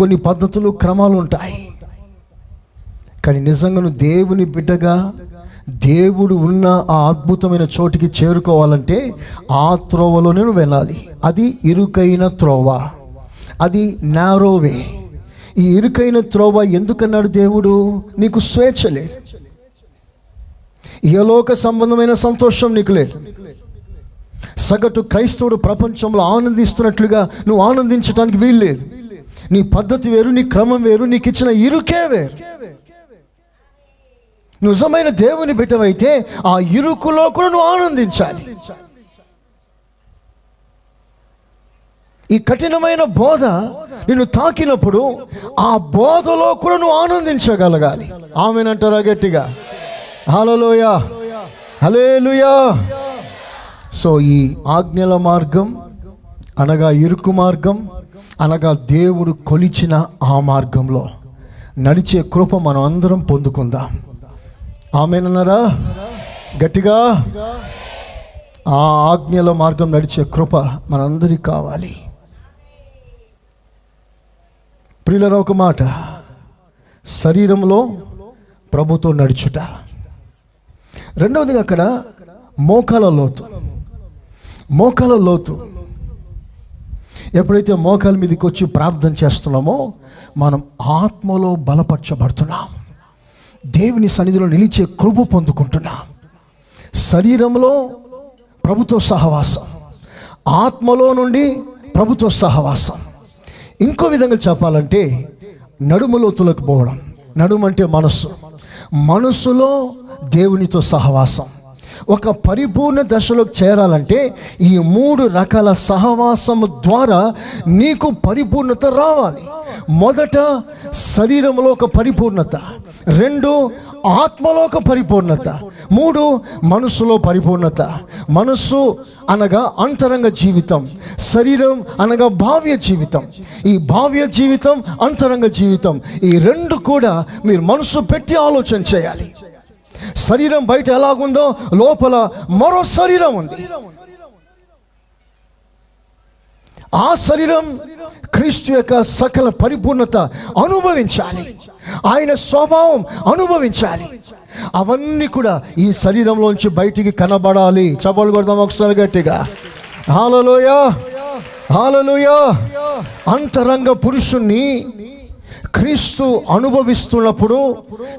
కొన్ని పద్ధతులు, క్రమాలు ఉంటాయి. కానీ నిజంగా నువ్వు దేవుని బిడ్డగా దేవుడు ఉన్న ఆ అద్భుతమైన చోటికి చేరుకోవాలంటే ఆ త్రోవలోనే నువ్వు వెళ్ళాలి. అది ఇరుకైన త్రోవ, అది నారోవే. ఈ ఇరుకైన త్రోవ ఎందుకన్నాడు దేవుడు? నీకు స్వేచ్ఛ లేదు, ఇహలోక సంబంధమైన సంతోషం నీకు లేదు. సగటు క్రైస్తవుడు ప్రపంచంలో ఆనందిస్తున్నట్లుగా నువ్వు ఆనందించడానికి వీల్లేదు. నీ పద్ధతి వేరు, నీ క్రమం వేరు, నీకు ఇచ్చిన ఇరుకే వేరు. నిజమైన దేవుని బిడ్డవైతే ఆ ఇరుకులో కూడా నువ్వు ఆనందించాలి. ఈ కఠినమైన బోధ నిన్ను తాకినప్పుడు ఆ బోధలో కూడా నువ్వు ఆనందించగలగాలి. ఆమేనంటారా గట్టిగా? హల్లెలూయా, హల్లెలూయా. సో ఈ ఆజ్ఞల మార్గం అనగా ఇరుకు మార్గం అనగా దేవుడు కొలిచిన ఆ మార్గంలో నడిచే కృప మనం అందరం పొందుకుందాం. ఆమేనన్నారా గట్టిగా? ఆ ఆజ్ఞల మార్గం నడిచే కృప మనందరికీ కావాలి. ప్రియులారా, ఒక మాట, శరీరంలో ప్రభుతో నడుచుట. రెండవదిగా అక్కడ మోకాల లోతు, మోకాల లోతు. ఎప్పుడైతే మోకాల మీదకి వచ్చి ప్రార్థన చేస్తున్నామో మనం ఆత్మలో బలపరచబడుతున్నాం, దేవుని సన్నిధిలో నిలిచే కృప పొందుకుంటున్నాం. శరీరంలో ప్రభుతో సహవాసం, ఆత్మలో నుండి ప్రభుతో సహవాసం. ఇంకో విధంగా చెప్పాలంటే నడుములోతులకు పోవడం. నడుము అంటే మనస్సు, మనస్సులో దేవునితో సహవాసం. ఒక పరిపూర్ణ దశలోకి చేరాలంటే ఈ మూడు రకాల సహవాసం ద్వారా నీకు పరిపూర్ణత రావాలి. మొదట శరీరంలో ఒక పరిపూర్ణత, రెండు ఆత్మలో ఒక పరిపూర్ణత, మూడు మనసులో పరిపూర్ణత. మనస్సు అనగా అంతరంగ జీవితం, శరీరం అనగా బాహ్య జీవితం. ఈ బాహ్య జీవితం, అంతరంగ జీవితం, ఈ రెండు కూడా మీరు మనసు పెట్టి ఆలోచన చేయాలి. శరీరం బయట ఎలాగుందో లోపల మరో శరీరం ఉంది. ఆ శరీరం క్రీస్తు యొక్క సకల పరిపూర్ణత అనుభవించాలి, ఆయన స్వభావం అనుభవించాలి. అవన్నీ కూడా ఈ శరీరంలోంచి బయటికి కనబడాలి. చప్పట్లు కొడదాం ఒకసారి గట్టిగా. హల్లెలూయా, హల్లెలూయా. అంతరంగ పురుషుణ్ణి క్రీస్తు అనుభవిస్తున్నప్పుడు,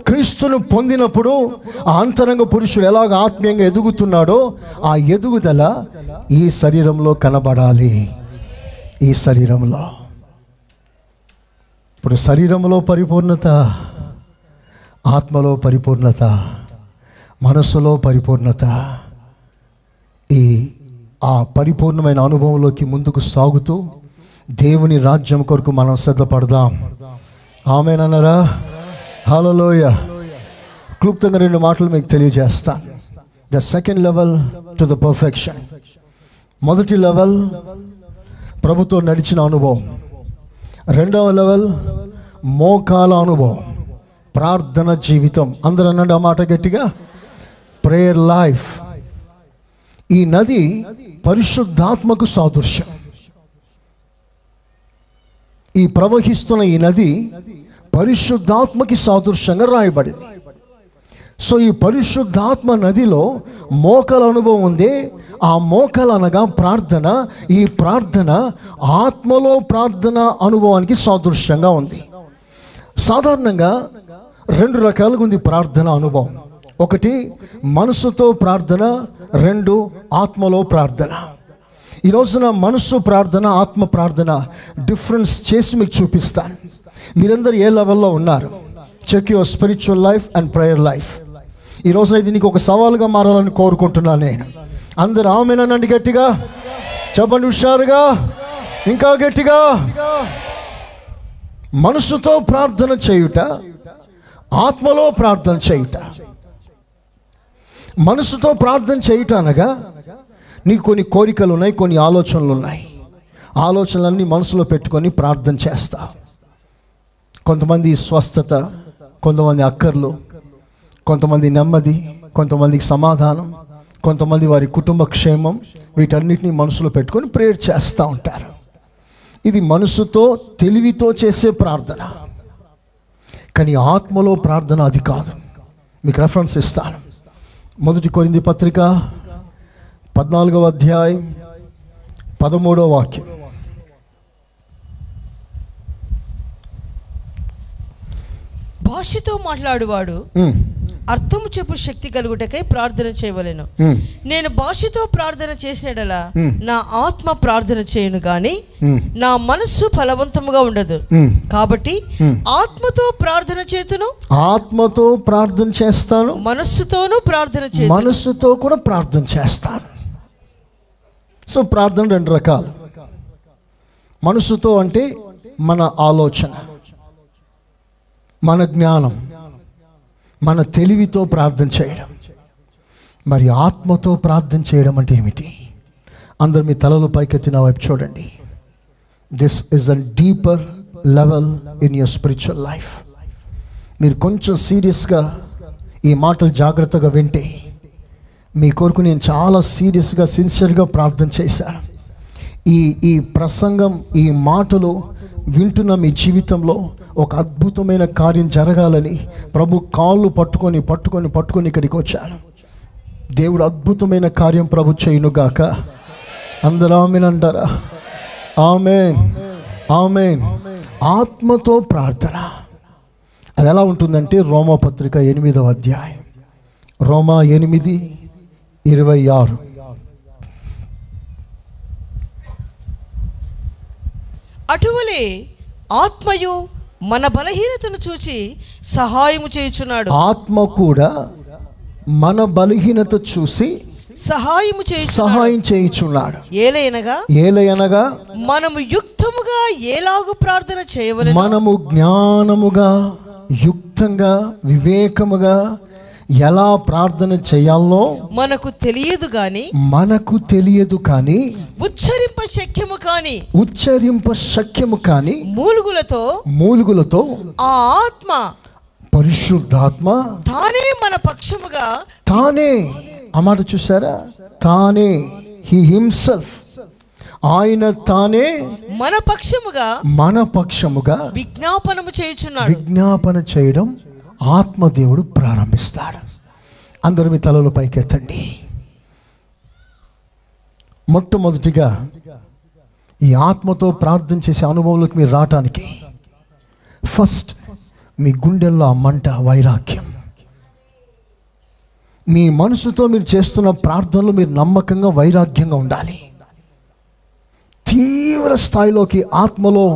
క్రీస్తును పొందినప్పుడు ఆ అంతరంగ పురుషుడు ఎలాగ ఆత్మీయంగా ఎదుగుతున్నాడో ఆ ఎదుగుదల ఈ శరీరంలో కనబడాలి. ఈ శరీరంలో ఇప్పుడు శరీరంలో పరిపూర్ణత, ఆత్మలో పరిపూర్ణత, మనసులో పరిపూర్ణత. ఆ పరిపూర్ణమైన అనుభవంలోకి ముందుకు సాగుతూ దేవుని రాజ్యం కొరకు మనం సిద్ధపడదాం. ఆమేనన్నారా? హల్లెలూయా. క్లుప్తంగా రెండు మాటలు మీకు తెలియజేస్తాను. The second level to the perfection. మొదటి లెవెల్ ప్రభుతో నడిచిన అనుభవం, రెండవ లెవెల్ మోకాల అనుభవం, ప్రార్థన జీవితం. అందరూ అన్నాడు ఆ మాట గట్టిగా, ప్రేయర్ లైఫ్. ఈ నది పరిశుద్ధాత్మకు సాదృశ్యం. ఈ ప్రవహిస్తున్న ఈ నది పరిశుద్ధాత్మకి సాదృశ్యంగా రాయబడింది. సో ఈ పరిశుద్ధాత్మ నదిలో మోకల అనుభవం ఉంది. ఆ మోకలు అనగా ప్రార్థన. ఈ ప్రార్థన ఆత్మలో ప్రార్థన అనుభవానికి సాదృశ్యంగా ఉంది. సాధారణంగా రెండు రకాలుగా ఉంది ప్రార్థన అనుభవం. ఒకటి మనసుతో ప్రార్థన, రెండు ఆత్మలో ప్రార్థన. ఈ రోజున మనసు ప్రార్థన, ఆత్మ ప్రార్థన డిఫరెన్స్ చేసి మీకు చూపిస్తాను. మీరందరూ ఏ లెవెల్లో ఉన్నారు? Check your spiritual life and prayer life. ఈ రోజున ఇది నీకు ఒక సవాలుగా మారాలని కోరుకుంటున్నాను నేను. అందరు ఆమెనండి, గట్టిగా చెప్పండి, హుషారుగా, ఇంకా గట్టిగా. మనసుతో ప్రార్థన చేయుట, ఆత్మలో ప్రార్థన చేయుట. మనసుతో ప్రార్థన చేయుట అనగా నీకు కొన్ని కోరికలు ఉన్నాయి, కొన్ని ఆలోచనలు ఉన్నాయి. ఆలోచనలన్నీ మనసులో పెట్టుకొని ప్రార్థన చేస్తా. కొంతమంది స్వస్థత, కొంతమంది అక్కర్లు, కొంతమంది నెమ్మది, కొంతమందికి సమాధానం, కొంతమంది వారి కుటుంబ క్షేమం, వీటన్నిటిని మనసులో పెట్టుకొని ప్రేయర్ చేస్తూ ఉంటారు. ఇది మనసుతో తెలివితో చేసే ప్రార్థన. కానీ ఆత్మలో ప్రార్థన అది కాదు. మీకు రెఫరెన్స్ ఇస్తాను. 1 కొరింథీ పత్రిక 14వ అధ్యాయం 13వ వాక్యం. 'భాషతో మాట్లాడువాడు అర్థము చెప్పు శక్తి కలుగుటకై ప్రార్థన చేయవలెను. నేను భాషతో ప్రార్థన చేసినడలా నా ఆత్మ ప్రార్థన చేయను గాని నా మనస్సు ఫలవంతముగా ఉండదు. కాబట్టి ఆత్మతో ప్రార్థన చేతును, ఆత్మతో ప్రార్థన చేస్తాను, మనస్సుతోనూ ప్రార్థన చేస్తాను, మనస్సుతో కూడా ప్రార్థన చేస్తాను.' సో ప్రార్థన రెండు రకాలు. మనసుతో అంటే మన ఆలోచన, మన జ్ఞానం, మన తెలివితో ప్రార్థన చేయడం. మరి ఆత్మతో ప్రార్థన చేయడం అంటే ఏమిటి? అందరు మీ తలలు పైకెత్తి నా వైపు చూడండి. This is a deeper level in your spiritual life. మీరు కొంచెం సీరియస్గా ఈ మాటలు జాగ్రత్తగా వింటే, మీ కొరకు నేను చాలా సీరియస్గా సిన్సియర్గా ప్రార్థన చేశాను. ఈ ప్రసంగం, ఈ మాటలు వింటున్న మీ జీవితంలో ఒక అద్భుతమైన కార్యం జరగాలని ప్రభు కాళ్ళు పట్టుకొని ఇక్కడికి వచ్చాను. దేవుడు అద్భుతమైన కార్యం ప్రభు చేయునుగాక. అందరూ ఆమెన్ అంటారా? Amen, amen. ఆత్మతో ప్రార్థన అది ఎలా ఉంటుందంటే, రోమా పత్రిక 8వ అధ్యాయం 8:26. అటువలే ఆత్మయు మన బలహీనతను చూచి సహాయము చేయుచున్నాడు. ఆత్మ కూడా మన బలహీనత చూసి సహాయం చేయుచున్నాడు. ఏలయనగా మనము యుక్తముగా ఏలాగు ప్రార్థన చేయవలెను. మనము జ్ఞానముగా, యుక్తంగా, వివేకముగా ఎలా ప్రార్థన చేయాలో మనకు తెలియదు కానీ ఉచ్చరింప శక్యము కానీ మూలుగులతో ఆ ఆత్మ, పరిశుద్ధాత్మ తానే మన పక్షముగా, తానే అమాట చూసారా, తానే, హీ హిమ్సెల్ఫ్, ఆయన తానే మన పక్షముగా విజ్ఞాపన చేయడం ఆత్మదేవుడు ప్రారంభిస్తాడు. అందరూ మీ తలలు పైకెత్తండి. మొట్టమొదటిగా ఈ ఆత్మతో ప్రార్థన చేసే అనుభవంలోకి మీరు రావటానికి ఫస్ట్ మీ గుండెల్లో ఆ మంట, వైరాగ్యం. మీ మనసుతో మీరు చేస్తున్న ప్రార్థనలో మీరు నమ్మకంగా, వైరాగ్యంగా ఉండాలి. తీవ్ర స్థాయిలోకి ఆత్మలో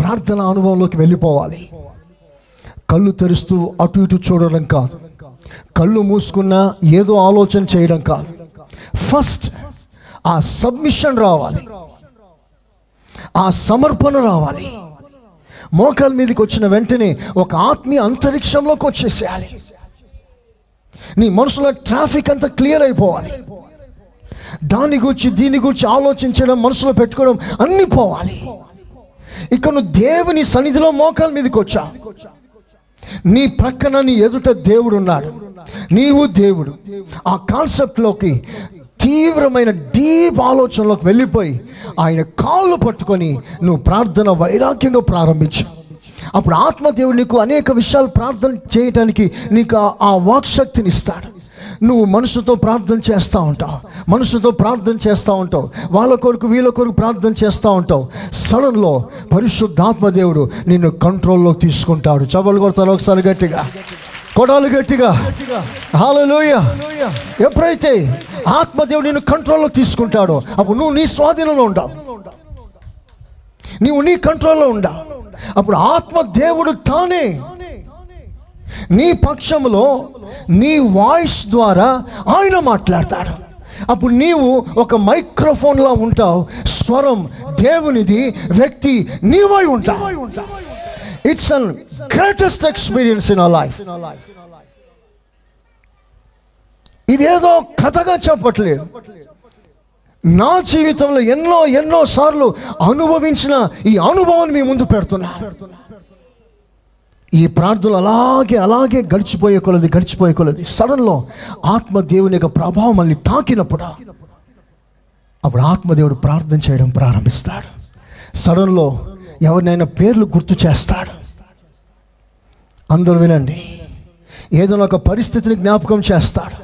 ప్రార్థన అనుభవంలోకి వెళ్ళిపోవాలి. కళ్ళు తెరుస్తూ అటు ఇటు చూడడం కాదు, కళ్ళు మూసుకున్నా ఏదో ఆలోచన చేయడం కాదు. ఫస్ట్ ఆ సబ్మిషన్ రావాలి, ఆ సమర్పణ రావాలి. మోకాల మీదకి వచ్చిన వెంటనే ఒక ఆత్మీయ అంతరిక్షంలోకి వచ్చేసేయాలి. నీ మనసులో ట్రాఫిక్ అంతా క్లియర్ అయిపోవాలి. దీని గురించి ఆలోచించడం, మనసులో పెట్టుకోవడం అన్నీ పోవాలి. ఇక నువ్వు దేవుని సన్నిధిలో మోకాల మీదకి వచ్చా, నీ ప్రక్కన, నీ ఎదుట దేవుడు ఉన్నాడు, నీవు దేవుడు. ఆ కాన్సెప్ట్లోకి తీవ్రమైన డీప్ ఆలోచనలోకి వెళ్ళిపోయి ఆయన కాళ్ళు పట్టుకొని నువ్వు ప్రార్థన వైరాగ్యంగా ప్రారంభించు. అప్పుడు ఆత్మదేవుడు నీకు అనేక విషయాలు ప్రార్థన చేయటానికి నీకు ఆ వాక్శక్తిని ఇస్తాడు. నువ్వు మనసుతో ప్రార్థన చేస్తూ ఉంటావు, వాళ్ళ కొరకు వీళ్ళ కొరకు ప్రార్థన చేస్తూ ఉంటావు. సడన్లో పరిశుద్ధాత్మదేవుడు నిన్ను కంట్రోల్లోకి తీసుకుంటాడు. చవలు కొడతారు ఒకసారి గట్టిగా, కొడాలు గట్టిగా, హల్లెలూయా. ఎప్పుడైతే ఆత్మదేవుడు నిన్ను కంట్రోల్లోకి తీసుకుంటాడో అప్పుడు నువ్వు నీ స్వాధీనంలో ఉండవు, నీవు నీ కంట్రోల్లో ఉండవు. అప్పుడు ఆత్మదేవుడు తానే నీ పక్షంలో నీ వాయిస్ ద్వారా ఆయన మాట్లాడతాడు. అప్పుడు నీవు ఒక మైక్రోఫోన్లా ఉంటావు, స్వరం దేవునిది, వ్యక్తి నీవై ఉంటావు. It's an greatest experience in our life. ఇదేదో కథగా చెప్పట్లేదు, నా జీవితంలో ఎన్నో సార్లు అనుభవించిన ఈ అనుభవాన్ని మీ ముందు పెడుతున్నా. ఈ ప్రార్థనలు అలాగే గడిచిపోయే కొలది సడన్లో ఆత్మదేవుని యొక్క ప్రభావం మనల్ని తాకినప్పుడు అప్పుడు ఆత్మదేవుడు ప్రార్థన చేయడం ప్రారంభిస్తాడు. సడన్లో ఎవరినైనా పేర్లు గుర్తు చేస్తాడు. అందరూ వినండి, ఏదైనా ఒక పరిస్థితిని జ్ఞాపకం చేస్తాడు.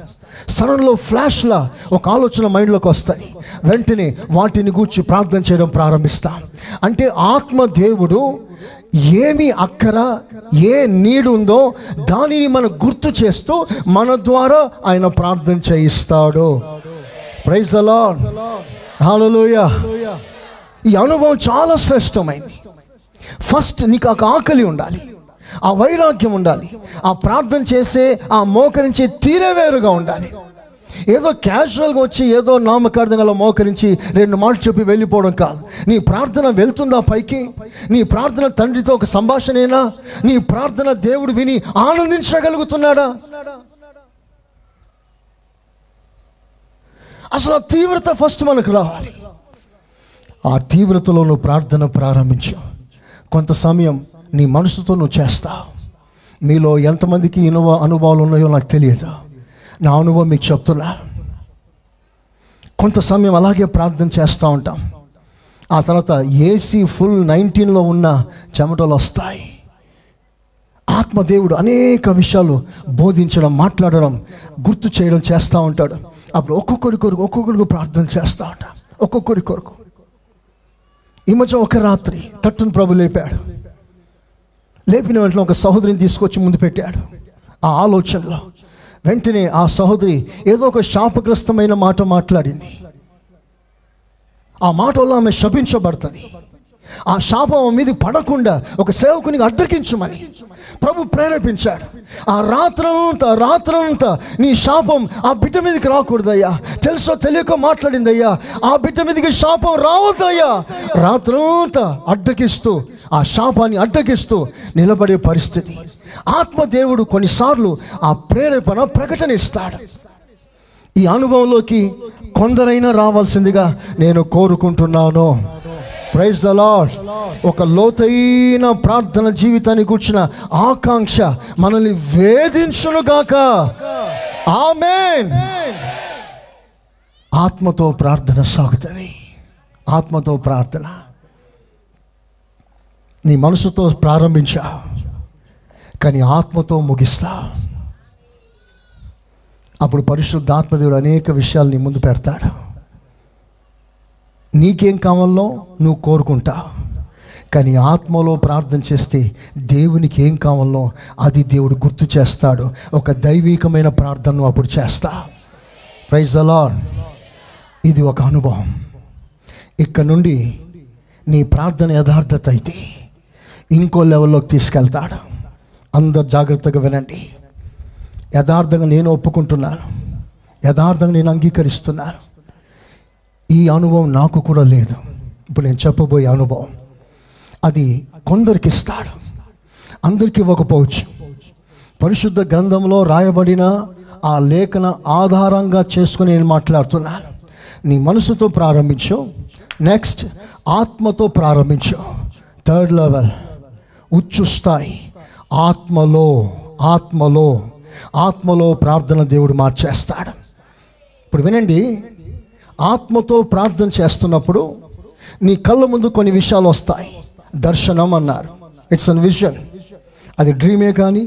సడన్లో ఫ్లాష్లా ఒక ఆలోచన మైండ్లోకి వస్తాయి. వెంటనే వాటిని గూర్చి ప్రార్థన చేయడం ప్రారంభిస్తాం. అంటే ఆత్మదేవుడు ఏమి అక్కర, ఏ నీడు ఉందో దానిని మనం గుర్తు చేస్తూ మన ద్వారా ఆయన ప్రార్థన చేయిస్తాడు. ప్రైజ్ ది లార్డ్, హల్లెలూయా. ఈ అనుభవం చాలా శ్రేష్టమైంది. ఫస్ట్ నీకు ఒక ఆకలి ఉండాలి, ఆ వైరాగ్యం ఉండాలి, ఆ ప్రార్థన చేసే ఆ మోకరించే తీరే వేరుగా ఉండాలి. ఏదో క్యాజువల్గా వచ్చి ఏదో నామకార్థంగా మోకరించి రెండు మాటలు చెప్పి వెళ్ళిపోవడం కాదు. నీ ప్రార్థన వెళ్తుందా పైకి? నీ ప్రార్థన తండ్రితో ఒక సంభాషణేనా? నీ ప్రార్థన దేవుడు విని ఆనందించగలుగుతున్నాడా? అసలు ఆ తీవ్రత ఫస్ట్ మనకు రావాలి. ఆ తీవ్రతలో నువ్వు ప్రార్థన ప్రారంభించు. కొంత సమయం నీ మనసుతో నువ్వు చేస్తావు. మీలో ఎంతమందికి అనుభవాలు ఉన్నాయో నాకు తెలియదు. నా అనుభవం మీకు చెప్తున్నా. కొంత సమయం అలాగే ప్రార్థన చేస్తూ ఉంటాం. ఆ తర్వాత ఏసీ ఫుల్ 19లో ఉన్న చెమటలు వస్తాయి. ఆత్మదేవుడు అనేక విషయాలు బోధించడం, మాట్లాడడం, గుర్తు చేయడం చేస్తూ ఉంటాడు. అప్పుడు ఒక్కొక్కరి కొరకు ప్రార్థన చేస్తూ ఉంటాం. ఈ మధ్య ఒక రాత్రి తట్టును ప్రభు లేపాడు. లేపిన వెంటనే ఒక సహోదరిని తీసుకొచ్చి ముందు పెట్టాడు. ఆ ఆలోచనలో వెంటనే ఆ సహోదరి ఏదో ఒక శాపగ్రస్తమైన మాట మాట్లాడింది. ఆ మాట వల్ల ఆమె శపించబడుతుంది. ఆ శాపం మీద పడకుండా ఒక సేవకునికి అడ్డగించమని ప్రభు ప్రేరేపించాడు. ఆ రాత్రంతా నీ శాపం ఆ బిడ్డ మీదకి రాకూడదయ్యా, తెలుసో తెలియక మాట్లాడిందయ్యా, ఆ బిడ్డ మీదకి శాపం రావద్దయ్యా. రాత్రంతా అడ్డగిస్తూ, ఆ శాపాన్ని అడ్డగిస్తూ నిలబడే పరిస్థితి. ఆత్మదేవుడు కొన్నిసార్లు ఆ ప్రేరేపణ ప్రకటన ఇస్తాడు. ఈ అనుభవంలోకి కొందరైనా రావాల్సిందిగా నేను కోరుకుంటున్నాను. Praise the lord. ఒక లోతైన ప్రార్థన జీవితాన్ని కూర్చిన ఆకాంక్ష మనల్ని వేధించునుగాక. ఆమేన్. ఆత్మతో ప్రార్థన సాగుతుంది. ఆత్మతో ప్రార్థన నీ మనసుతో ప్రారంభించా, కానీ ఆత్మతో ముగిస్తా. అప్పుడు పరిశుద్ధాత్మదేవుడు అనేక విషయాలు నీ ముందు పెడతాడు. నీకేం కావాలో నువ్వు కోరుకుంటా, కానీ ఆత్మలో ప్రార్థన చేస్తే దేవునికి ఏం కావాలో అది దేవుడు గుర్తు చేస్తాడు. ఒక దైవికమైన ప్రార్థనను అప్పుడు చేస్తా. Praise the lord. ఇది ఒక అనుభవం. ఇక్కడ నుండి నీ ప్రార్థన యథార్థత అయితే ఇంకో లెవెల్లోకి తీసుకెళ్తాడు. అందరు జాగ్రత్తగా వినండి. యథార్థంగా నేను ఒప్పుకుంటున్నాను, యథార్థంగా నేను అంగీకరిస్తున్నాను. ఈ అనుభవం నాకు కూడా లేదు. ఇప్పుడు నేను చెప్పబోయే అనుభవం అది కొందరికి ఇస్తాడు, అందరికీ ఇవ్వకపోవచ్చు. పరిశుద్ధ గ్రంథంలో రాయబడిన ఆ లేఖన ఆధారంగా చేసుకుని నేను మాట్లాడుతున్నాను. నీ మనసుతో ప్రారంభించు, నెక్స్ట్ ఆత్మతో ప్రారంభించు, థర్డ్ లెవెల్ ఉచ్చు స్థాయి ఆత్మలో. ఆత్మలో ప్రార్థన దేవుడు మార్చేస్తాడు. ఇప్పుడు వినండి, ఆత్మతో ప్రార్థన చేస్తున్నప్పుడు నీ కళ్ళ ముందు కొన్ని విషయాలు వస్తాయి. దర్శనం అన్నారు, ఇట్స్ అన్ విజన్. అది డ్రీమే కానీ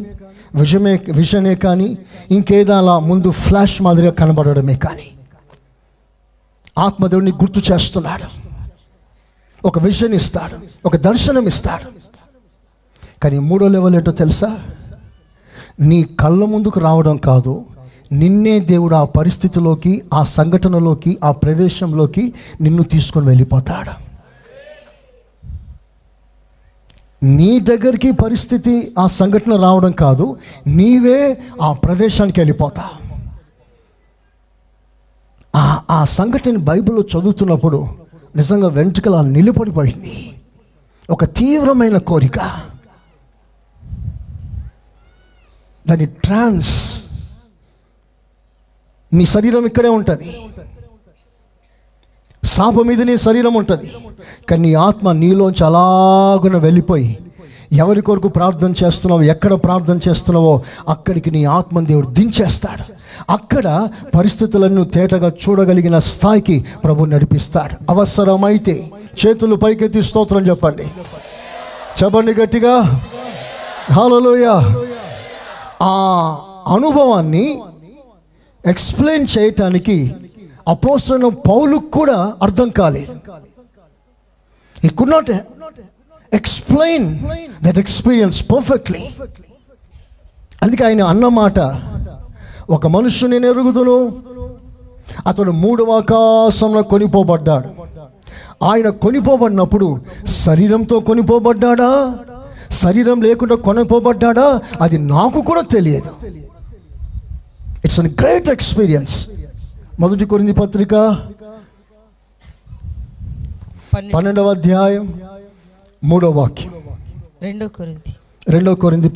విజనే కానీ ఇంకేదో అలా ముందు ఫ్లాష్ మాదిరిగా కనబడమే కానీ ఆత్మదేవుడిని గుర్తు చేస్తున్నాడు, ఒక విజన్ ఇస్తాడు, ఒక దర్శనం ఇస్తాడు. కానీ మూడో లెవెల్ ఏంటో తెలుసా? నీ కళ్ళ ముందుకు రావడం కాదు, నిన్నే దేవుడు ఆ పరిస్థితిలోకి, ఆ సంఘటనలోకి, ఆ ప్రదేశంలోకి నిన్ను తీసుకొని వెళ్ళిపోతాడు. నీ దగ్గరికి పరిస్థితి, ఆ సంఘటన రావడం కాదు, నీవే ఆ ప్రదేశానికి వెళ్ళిపోతావు. ఆ సంఘటన బైబిల్లో చదువుతున్నప్పుడు నిజంగా వెంట్రుకలు నిలబడిపోయింది. ఒక తీవ్రమైన కోరిక, దాని ట్రాన్స్. నీ శరీరం ఇక్కడే ఉంటుంది, శాప మీద నీ శరీరం ఉంటుంది, కానీ నీ ఆత్మ నీలోంచి అలాగున వెళ్ళిపోయి ఎవరి కొరకు ప్రార్థన చేస్తున్నావో, ఎక్కడ ప్రార్థన చేస్తున్నావో అక్కడికి నీ ఆత్మను దేవుడు దించేస్తాడు. అక్కడ పరిస్థితులను తేటగా చూడగలిగిన స్థాయికి ప్రభు నడిపిస్తాడు. అవసరమైతే చేతులు పైకెత్తి స్తోత్రం చెప్పండి, చెప్పండి గట్టిగా హల్లెలూయా. ఆ అనుభవాన్ని ఎక్స్ప్లెయిన్ చేయటానికి అపోస్తలుడైన పౌలుకు కూడా అర్థం కాలేదు. He could not explain that experience perfectly. అందుకే ఆయన అన్నమాట, ఒక మనుషుని ఎరుగుదును, అతడు మూడవ ఆకాశంలో కొనిపోబడ్డాడు. ఆయన కొనిపోబడినప్పుడు శరీరంతో కొనిపోబడ్డాడా, శరీరం లేకుండా కొనిపోబడ్డాడా, అది నాకు కూడా తెలియదు. It's an great experience. మొదటి కొరింథీ పత్రిక 12వ అధ్యాయం 3వ వాక్యం. 2 కొరింథీ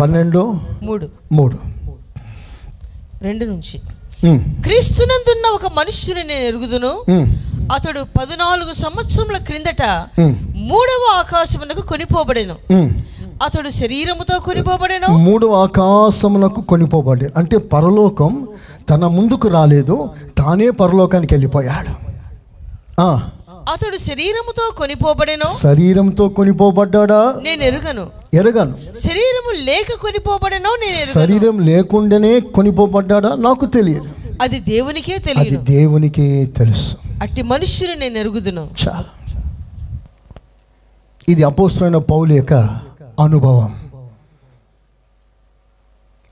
12:3 క్రీస్తునందున్న ఒక మనుష్యుని నేను ఎరుగుదును, అతడు 14 సంవత్సరముల క్రిందట మూడవ ఆకాశమునకు కొనిపోబడెను, అతడు శరీరముతో కొనిపోబడెను. మూడవ ఆకాశమునకు కొనిపోబడెను అంటే పరలోకం తన ముందుకు రాలేదు, తానే పరలోకానికి వెళ్ళిపోయాడు. అతడు శరీరముతో కొనిపోబడెను. శరీరంతో కొనిపోబడ్డాడా నేను ఎరుగను, శరీరము లేక కొనిపోబడెను, శరీరం లేకుండానే కొనిపోబడ్డాడా నాకు తెలియదు, అది దేవునికే తెలియదు, దేవునికే తెలుసు. అట్టి మనుషుని నేను ఎరుగుదును. చాలా, ఇది అపోస్తలుడైన పౌలు యొక్క అనుభవం.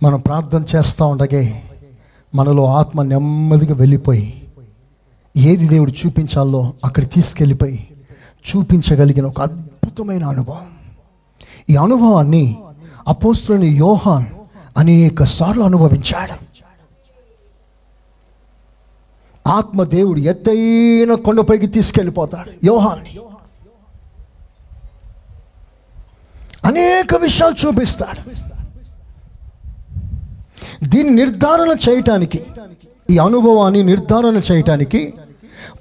మనం ప్రార్థన చేస్తూ ఉండగా మనలో ఆత్మ నెమ్మదిగా వెళ్ళిపోయి ఏది దేవుడు చూపించాలో అక్కడ తీసుకెళ్ళిపోయి చూపించగలిగిన ఒక అద్భుతమైన అనుభవం. ఈ అనుభవాన్ని అపోస్తలుడైన యోహాన్ అనేక సార్లు అనుభవించాడు. ఆత్మదేవుడు ఎత్తైన కొండపైకి తీసుకెళ్ళిపోతాడు యోహాన్ని, అనేక విషయాలు చూపిస్తాడు. దీన్ని నిర్ధారణ చేయటానికి, ఈ అనుభవాన్ని నిర్ధారణ చేయటానికి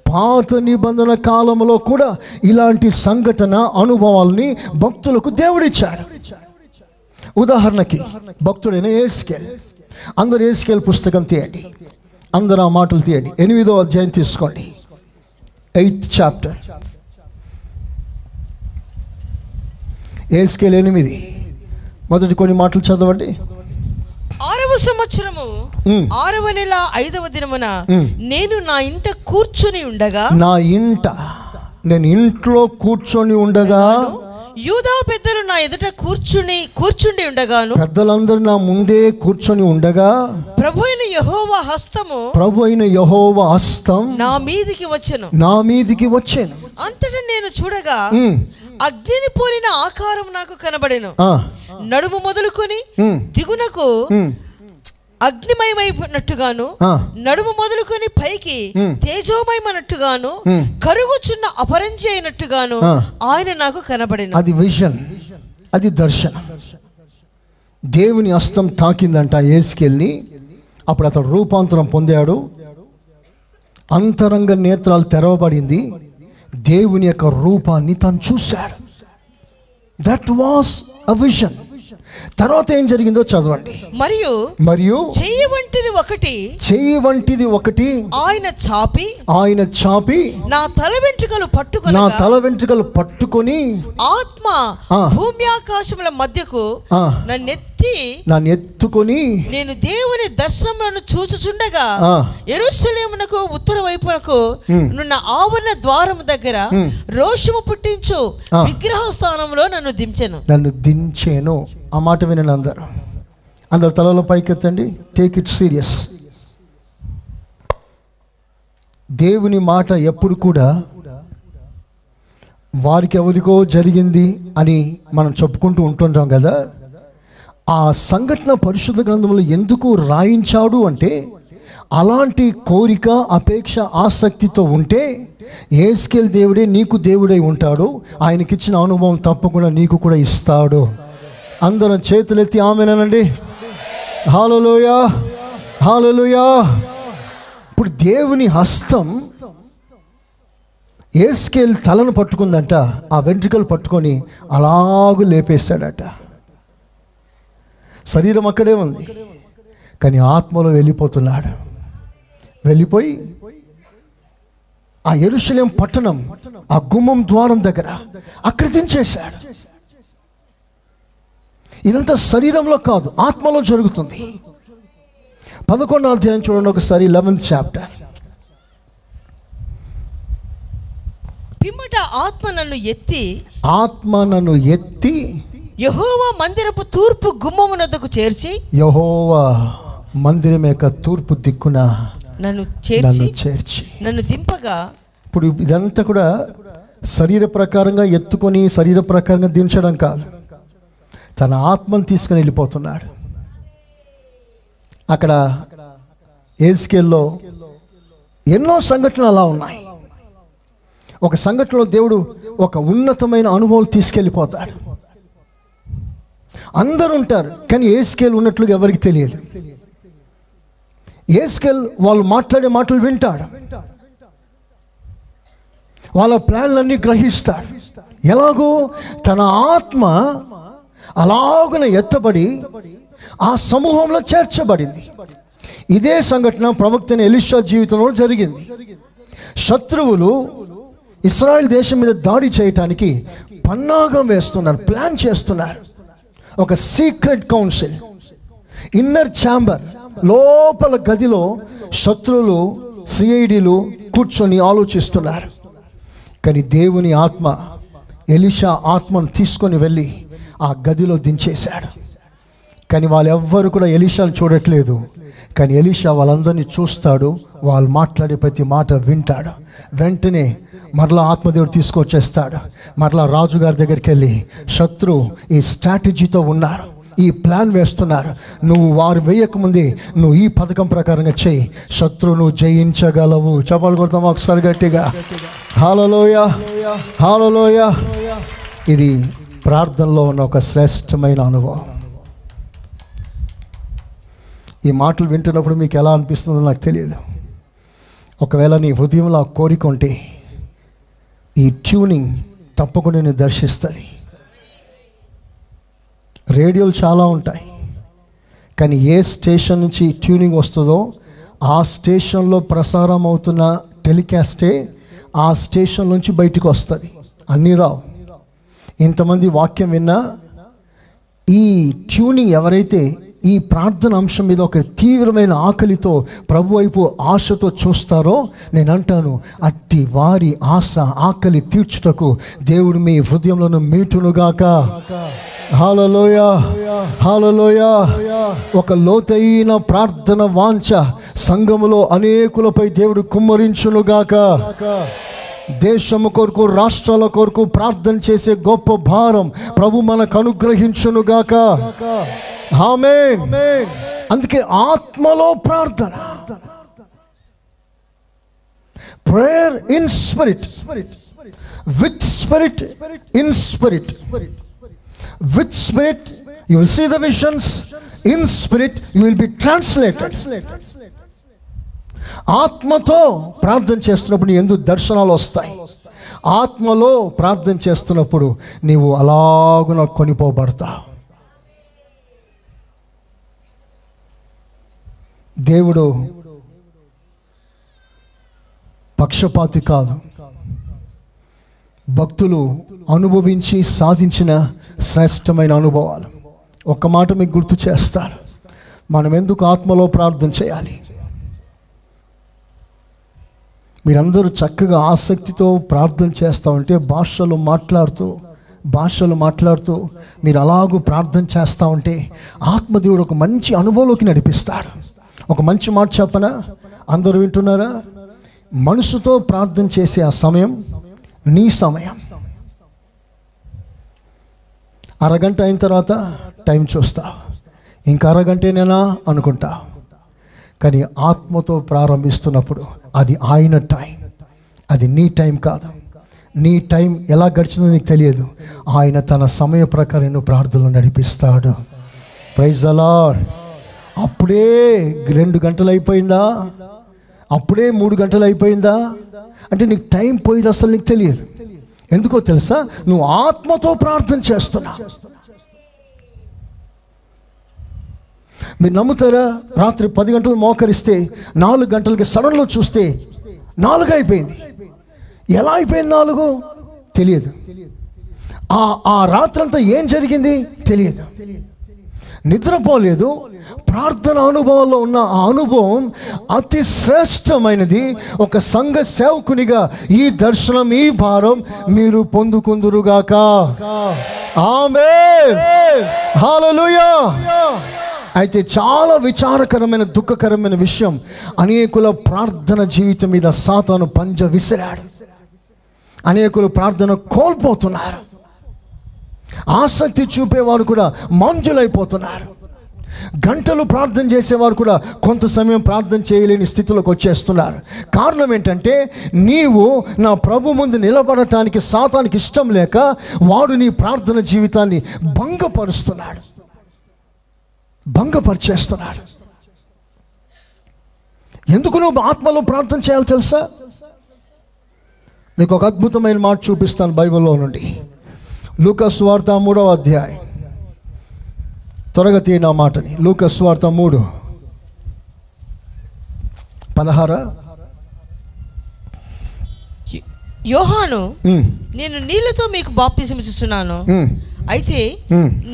పాత నిబంధన కాలంలో కూడా ఇలాంటి సంఘటన అనుభవాల్ని భక్తులకు దేవుడిచ్చాడు. ఉదాహరణకి భక్తుడైన యెహెజ్కేలు, అందరు యెహెజ్కేలు పుస్తకం తీయండి, అందరూ ఆ మాటలు తీయండి. 8వ అధ్యాయం తీసుకోండి, 8th chapter. యెహెజ్కేలు 8 మొదటి కొన్ని మాటలు చదవండి. 6వ సంవత్సరము 6వ నెల 5వ దినమున నేను నా ఇంట కూర్చొని ఉండగా, నేను ఇంట్లో కూర్చొని ఉండగా, యూదా పెద్దలు నా ఎదుట కూర్చుండి ఉండగాను, పెద్దలందరూ నా ముందే కూర్చొని ఉండగా, ప్రభువైన యెహోవా హస్తము నా మీదికి వచ్చెను. అంతటా నేను చూడగా అగ్నిని పోలిన ఆకారం నాకు కనబడెను, నడుము మొదలుకొని దిగునకు అగ్నిమయమైనట్టుగాను, నడుము మొదలుకొని పైకి తేజోమయమైనట్టుగాను, కరుగుచున్న అపరంజి అయినట్టుగాను ఆయన నాకు కనబడెను. అది విజన్, అది దర్శనం. దేవుని హస్తం తాకిందంట యెహెజ్కేలుని. అప్పుడు అతడు రూపాంతరం పొందాడు, అంతరంగ నేత్రాలు తెరవబడింది, దేవుని యొక్క రూపాన్ని తను చూశాడు. That was a vision. తర్వాత ఏం జరిగిందో చదవండి. మరియు మరియు చెయ్యి వంటిది ఒకటి ఆయన చాపి నా తల వెంట్రుకలు పట్టుకొని ఆత్మ భూమి ఆకాశముల మధ్యకు నన్ను ఎత్తుకొని నేను దేవుని దర్శనములను చూచుచుండగా యెరూషలేమునకు ఉత్తర వైపునకు నున్న ఆవరణ ద్వారము దగ్గర రోషము పుట్టించు విగ్రహ స్థానంలో నన్ను దించెను. ఆ మాట వినండి అందరు తలలో పైకెత్తండి. Take it serious. దేవుని మాట ఎప్పుడు కూడా వారికి ఎవరికో జరిగింది అని మనం చెప్పుకుంటూ ఉంటుంటాం కదా. ఆ సంఘటన పరిశుద్ధ గ్రంథంలో ఎందుకు రాయించాడు అంటే, అలాంటి కోరిక, అపేక్ష, ఆసక్తితో ఉంటే యేసుక్రీస్తు దేవుడే నీకు దేవుడై ఉంటాడు. ఆయనకిచ్చిన అనుభవం తప్పకుండా నీకు కూడా ఇస్తాడు. అందరం చేతులెత్తి ఆమెనండి. హల్లెలూయా, హల్లెలూయా. ఇప్పుడు దేవుని హస్తం యేసుక్రీస్తు తలను పట్టుకుందంట. ఆ వెంట్రుకలు పట్టుకొని అలాగూ లేపేశాడట. శరీరం అక్కడే ఉంది, కానీ ఆత్మలో వెళ్ళిపోతున్నాడు. వెళ్ళిపోయి ఆ యెరూషలేం పట్టణం ఆ గుమ్మం ద్వారం దగ్గర అక్కడ దించేశాడు. ఇదంతా శరీరంలో కాదు, ఆత్మలో జరుగుతుంది. 11వ అధ్యాయం చూడండి ఒకసారి, 11th చాప్టర్. పిమ్మట ఆత్మ నన్ను ఎత్తి యెహోవా మందిరపు తూర్పు గుమ్మమునకు చేర్చి యెహోవా మందిరం యొక్క తూర్పు దిక్కున నన్ను చేర్చి నన్ను దింపగా. ఇప్పుడు ఇదంతా కూడా శరీర ప్రకారంగా ఎత్తుకొని శరీర ప్రకారంగా దించడం కాదు, తన ఆత్మను తీసుకుని వెళ్ళిపోతున్నాడు. అక్కడ యెహెజ్కేలులో ఎన్నో సంఘటనలు అలా ఉన్నాయి. ఒక సంఘటనలో దేవుడు ఒక ఉన్నతమైన అనుభవం తీసుకెళ్ళిపోతాడు. అందరూ ఉంటారు, కానీ యెహెజ్కేలు ఉన్నట్లుగా ఎవరికి తెలియదు. యెహెజ్కేలు వాళ్ళు మాట్లాడే మాటలు వింటాడు, వాళ్ళ ప్లాన్లన్నీ గ్రహిస్తాడు. ఎలాగో తన ఆత్మ అలాగున ఎత్తబడి ఆ సమూహంలో చేర్చబడింది. ఇదే సంఘటన ప్రవక్తైన ఎలీషా జీవితంలో జరిగింది. శత్రువులు ఇశ్రాయేల్ దేశం మీద దాడి చేయటానికి పన్నాగం వేస్తున్నారు, ప్లాన్ చేస్తున్నారు. ఒక సీక్రెట్ కౌన్సిల్, ఇన్నర్ ఛాంబర్, లోపల గదిలో శత్రువులు, సిఐడీలు కూర్చొని ఆలోచిస్తున్నారు. కానీ దేవుని ఆత్మ ఎలీషా ఆత్మను తీసుకొని వెళ్ళి ఆ గదిలో దించేశాడు. కానీ వాళ్ళెవ్వరు కూడా ఎలీషాను చూడట్లేదు, కానీ ఎలీషా వాళ్ళందరినీ చూస్తాడు. వాళ్ళు మాట్లాడే ప్రతి మాట వింటాడు. వెంటనే మరలా ఆత్మదేవుడు తీసుకొచ్చేస్తాడు. మరలా రాజుగారి దగ్గరికి వెళ్ళి, శత్రు ఈ స్ట్రాటజీతో ఉన్నారు, ఈ ప్లాన్ వేస్తున్నారు, నువ్వు వారు వేయకముందే నువ్వు ఈ పథకం ప్రకారంగా చేయి, శత్రువును జయించగలవు. చెప్పాలి కొడతాం ఒకసారి గట్టిగా, హల్లెలూయా, హల్లెలూయా. ఇది ప్రార్థనలో ఉన్న ఒక శ్రేష్టమైన అనుభవం. ఈ మాటలు వింటున్నప్పుడు మీకు ఎలా అనిపిస్తుందో నాకు తెలియదు. ఒకవేళ నీ హృదయంలో ఆ కోరిక ఉంటే ఈ ట్యూనింగ్ తప్పకుండా నేను దర్శిస్తుంది. రేడియోలు చాలా ఉంటాయి, కానీ ఏ స్టేషన్ నుంచి ట్యూనింగ్ వస్తుందో ఆ స్టేషన్లో ప్రసారం అవుతున్న టెలికాస్టే ఆ స్టేషన్ నుంచి బయటకు వస్తుంది. అన్నీ రావు. ఇంతమంది వాక్యం విన్నా ఈ ట్యూనింగ్ ఎవరైతే ఈ ప్రార్థన అంశం మీద ఒక తీవ్రమైన ఆకలితో ప్రభు వైపు ఆశతో చూస్తారో, నేను అంటాను అట్టి వారి ఆశ ఆకలి తీర్చుటకు దేవుడు మీ హృదయంలోనూ మీటునుగాక. హల్లెలూయా, హల్లెలూయా. ఒక లోతైన ప్రార్థన వాంఛ సంఘములో అనేకులపై దేవుడు కుమ్మరించునుగాక. దేశము కొరకు, రాష్ట్రాల కొరకు ప్రార్థన చేసే గొప్ప భారం ప్రభు మనకు అనుగ్రహించునుగాక. ఆమేన్. అందుకే ఆత్మలో ప్రార్థన, prayer in spirit, with spirit, in spirit. With spirit you will see the visions, in spirit you will be translated. ఆత్మతో ప్రార్థన చేస్తున్నప్పుడు ఎందుకు దర్శనాలు వస్తాయి? ఆత్మలో ప్రార్థన చేస్తున్నప్పుడు నీవు అలాగున కొనిపోబడతావు. దేవుడు పక్షపాతి కాదు. భక్తులు అనుభవించి సాధించిన శ్రేష్టమైన అనుభవాలు. ఒక్క మాట మీకు గుర్తు చేస్తారు, మనం ఎందుకు ఆత్మలో ప్రార్థన చేయాలి? మీరందరూ చక్కగా ఆసక్తితో ప్రార్థన చేస్తూ ఉంటే భాషలు మాట్లాడుతూ మీరు అలాగూ ప్రార్థన చేస్తూ ఉంటే ఆత్మదేవుడు ఒక మంచి అనుభవంలోకి నడిపిస్తాడు. ఒక మంచి మాట చెప్పనా, అందరూ వింటున్నారా? మనసుతో ప్రార్థన చేసే ఆ సమయం నీ సమయం. అరగంట అయిన తర్వాత టైం చూస్తావు, ఇంకా అరగంటేనేనా అనుకుంటా. కానీ ఆత్మతో ప్రారంభిస్తున్నప్పుడు అది ఆయన టైం, అది నీ టైం కాదు. నీ టైం ఎలా గడిచిందో నీకు తెలియదు. ఆయన తన సమయ ప్రకారం నిన్ను ప్రార్థనలు నడిపిస్తాడు. Praise the lord. అప్పుడే 2 గంటలు అయిపోయిందా, అప్పుడే 3 గంటలు అయిపోయిందా అంటే నీకు టైం పోయేది అసలు నీకు తెలియదు. ఎందుకో తెలుసా, నువ్వు ఆత్మతో ప్రార్థన చేస్తున్నా. మీరు నమ్ముతారా, రాత్రి 10 గంటలు మోకరిస్తే 4 గంటలకి సడన్లో చూస్తే 4 అయిపోయింది. ఎలా అయిపోయింది 4 తెలియదు. ఆ రాత్రంతా ఏం జరిగింది తెలియదు. నిద్రపోలేదు. ప్రార్థన అనుభవంలో ఉన్న ఆ అనుభవం అతి శ్రేష్టమైనది. ఒక సంఘ సేవకునిగా ఈ దర్శనం, ఈ భారం మీరు పొందుకుందురుగాక. ఆమేన్. హల్లెలూయా. అయితే చాలా విచారకరమైన, దుఃఖకరమైన విషయం, అనేకుల ప్రార్థన జీవితం మీద సాతాను పంజ విసిరాడు. అనేకులు ప్రార్థన కోల్పోతున్నారు. ఆసక్తి చూపేవారు కూడా మంజులైపోతున్నారు. గంటలు ప్రార్థన చేసేవారు కూడా కొంత సమయం ప్రార్థన చేయలేని స్థితిలోకి వచ్చేస్తున్నారు. కారణం ఏంటంటే, నీవు నా ప్రభు ముందు నిలబడటానికి సాతానికి ఇష్టం లేక వాడు నీ ప్రార్థన జీవితాన్ని భంగపరిచేస్తున్నాడు. ఎందుకు నువ్వు ఆత్మలో ప్రార్థన చేయాలి తెలుసా? నీకు ఒక అద్భుతమైన మాట చూపిస్తాను బైబిల్లో నుండి. లూకా సువార్త 3వ అధ్యాయం, త్వరగా తీయన మాటని. లూకా సువార్త 3:16. యోహాను, నేను నీళ్లతో మీకు బాప్తిసం ఇచ్చుచున్నాను, అయితే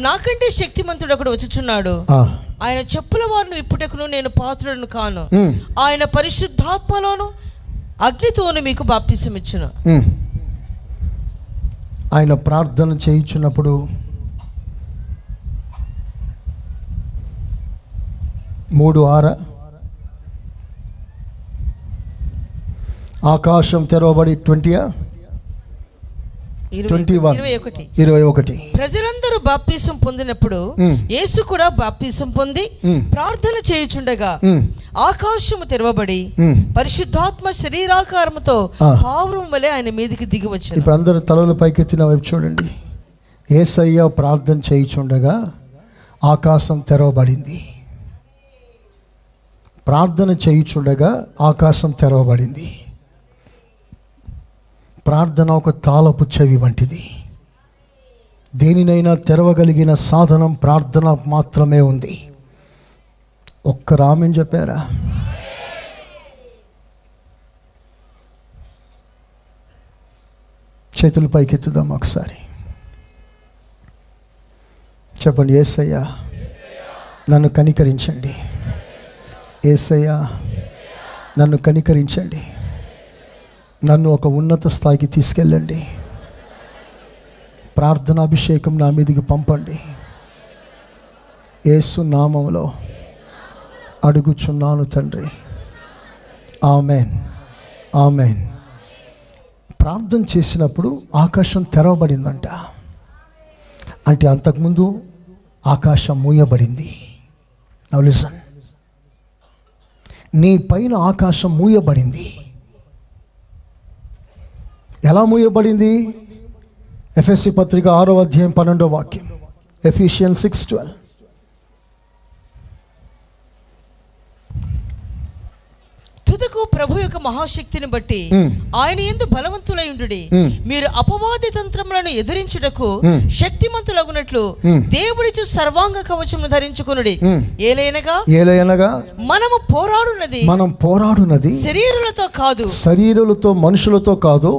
నాకంటే శక్తిమంతుడు ఒకడు వచ్చుచున్నాడు, ఆయన చెప్పుల వారిని ఇప్పుటకును నేను పాత్రుడను కాను. ఆయన పరిశుద్ధాత్మలోను అగ్నితోను మీకు బాప్తిసం ఇచ్చును. ఆయన ప్రార్థన చేయించున్నప్పుడు ఆకాశం తెరవబడి 21 ప్రజలందరూ బాప్తిసం పొందినప్పుడు యేసు కూడా బాప్తిసం పొంది ప్రార్థన చేయుచుండగా ఆకాశము తెరవబడి పరిశుద్ధాత్మ శరీరాకారముతో పావురం వలె ఆయన మీదికి దిగి వచ్చాడు. ఇప్పుడు అందరూ తలల పైకెత్తిన వైపు చూడండి. యేసయ్య ప్రార్థన చేయుచుండగా ఆకాశం తెరవబడింది. ప్రార్థన చేయుచుండగా ఆకాశం తెరవబడింది. ప్రార్థన ఒక తాళపు చెవి వంటిది. దేనినైనా తెరవగలిగిన సాధనం ప్రార్థన మాత్రమే ఉంది. ఒక్క ఆమేన్ చెప్పారా? చేతులు పైకెత్తుదాం ఒకసారి. చెప్పండి, యేసయ్యా నన్ను కనికరించండి, యేసయ్యా నన్ను కనికరించండి, నన్ను ఒక ఉన్నత స్థాయికి తీసుకెళ్ళండి, ప్రార్థనాభిషేకం నా మీదికి పంపండి, యేసు నామములో అడుగుచున్నాను తండ్రి. Amen, amen. ప్రార్థన చేసినప్పుడు ఆకాశం తెరవబడిందంట. అంటే అంతకుముందు ఆకాశం మూయబడింది. నౌ లిసన్, నీ పైన ఆకాశం మూయబడింది. ఎలా మూయబడింది? ఎఫెసీ పత్రిక 6వ అధ్యాయం 12వ వాక్యం, ఎఫీషియన్స్ 6:12. తుదకు ప్రభు యొక్క మహాశక్తిని బట్టి ఆయన యందు బలవంతులై ఉండుడి, మీరు అపవాది తంత్రములను ఎదిరించుటకు శక్తిమంతులగునట్లు దేవుడిచ్చు సర్వాంగ కవచమును ధరించుకొనుడి. ఏలైనగా మనం పోరాడునది శరీరులతో కాదు, శరీరులతో మనుషులతో కాదు,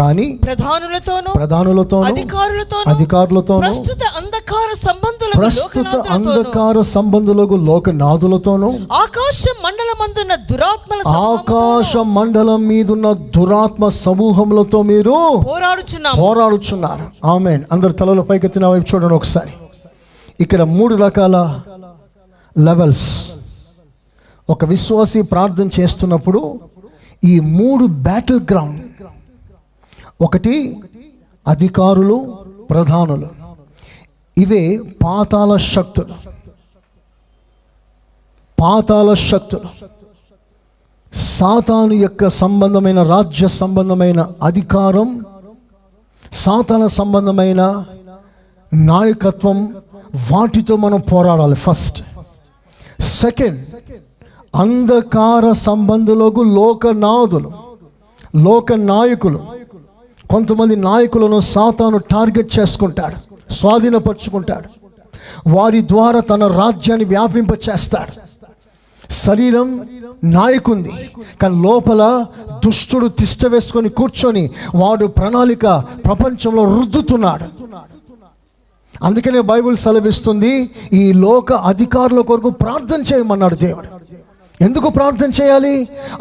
కానీ ప్రధానులతోను అధికారులతోను ప్రస్తుత అంధకార సంబంధులకు లోకనాథులతోను ఆకాశ మండలం మీదున్న దురాత్మ సమూహములతో మీరు పోరాడుచున్నారు. ఆమేన్. అందరు తలల పైకెత్తి నా వైపు చూడండి ఒకసారి. ఇక్కడ 3 రకాల లెవెల్స్. ఒక విశ్వాసి ప్రార్థన చేస్తున్నప్పుడు ఈ 3 బ్యాటిల్ గ్రౌండ్. ఒకటి అధికారులు, ప్రధానులు, ఇవే పాతాళ శక్తులు, సాతాను యొక్క సంబంధమైన రాజ్య సంబంధమైన అధికారం, సాతాన సంబంధమైన నాయకత్వం, వాటితో మనం పోరాడాలి ఫస్ట్. సెకండ్, అంధకార సంబంధులకు లోక నాయకులు. కొంతమంది నాయకులను సాతాను టార్గెట్ చేసుకుంటాడు, స్వాధీనపరుచుకుంటాడు, వారి ద్వారా తన రాజ్యాన్ని వ్యాపింపచేస్తాడు. శరీరం నాయకుంది, కానీ లోపల దుష్టుడు తిష్ట వేసుకొని కూర్చొని వాడు ప్రణాళిక ప్రపంచంలో రుద్దుతున్నాడు. అందుకనే బైబిల్ సెలవిస్తుంది, ఈ లోక అధికారుల కొరకు ప్రార్థన చేయమన్నాడు దేవుడు. ఎందుకు ప్రార్థన చేయాలి?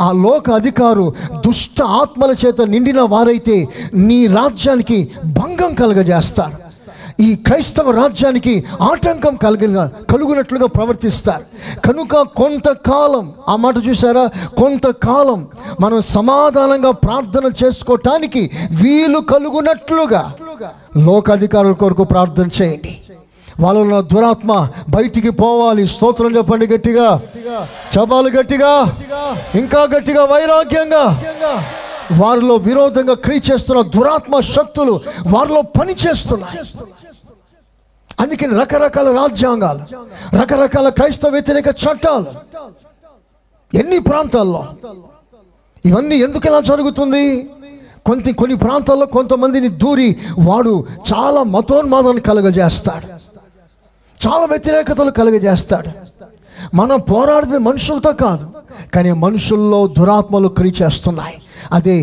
ఆ లోక అధికారు దుష్ట ఆత్మల చేత నిండిన వారైతే నీ రాజ్యానికి భంగం కలుగజేస్తారు, ఈ క్రైస్తవ రాజ్యానికి ఆటంకం కలుగునట్లుగా ప్రవర్తిస్తారు. కనుక కొంతకాలం, ఆ మాట చూసారా, కొంతకాలం మనం సమాధానంగా ప్రార్థన చేసుకోవటానికి వీలు కలుగునట్లుగా లోకాధికారుల కొరకు ప్రార్థన చేయండి. వాళ్ళలో దురాత్మ బయటికి పోవాలి. స్తోత్రం చెప్పండి గట్టిగా, చబాలు గట్టిగా, ఇంకా గట్టిగా, వైరాగ్యంగా. వారిలో విరోధంగా క్రియ చేస్తున్న దురాత్మ శక్తులు వారిలో పనిచేస్తున్నాయి. అందుకని రకరకాల రాజ్యాంగాలు, రకరకాల క్రైస్తవ వ్యతిరేక చట్టాలు ఎన్ని ప్రాంతాల్లో. ఇవన్నీ ఎందుకు ఎలా జరుగుతుంది? కొన్ని ప్రాంతాల్లో కొంతమందిని దూరి వాడు చాలా మతోన్మాదాన్ని కలుగజేస్తాడు, చాలా వ్యతిరేకతలు కలుగజేస్తాడు. మనం పోరాడితే మనుషులతో కాదు, కానీ మనుషుల్లో దురాత్మలు క్రియ చేస్తున్నాయి. అదే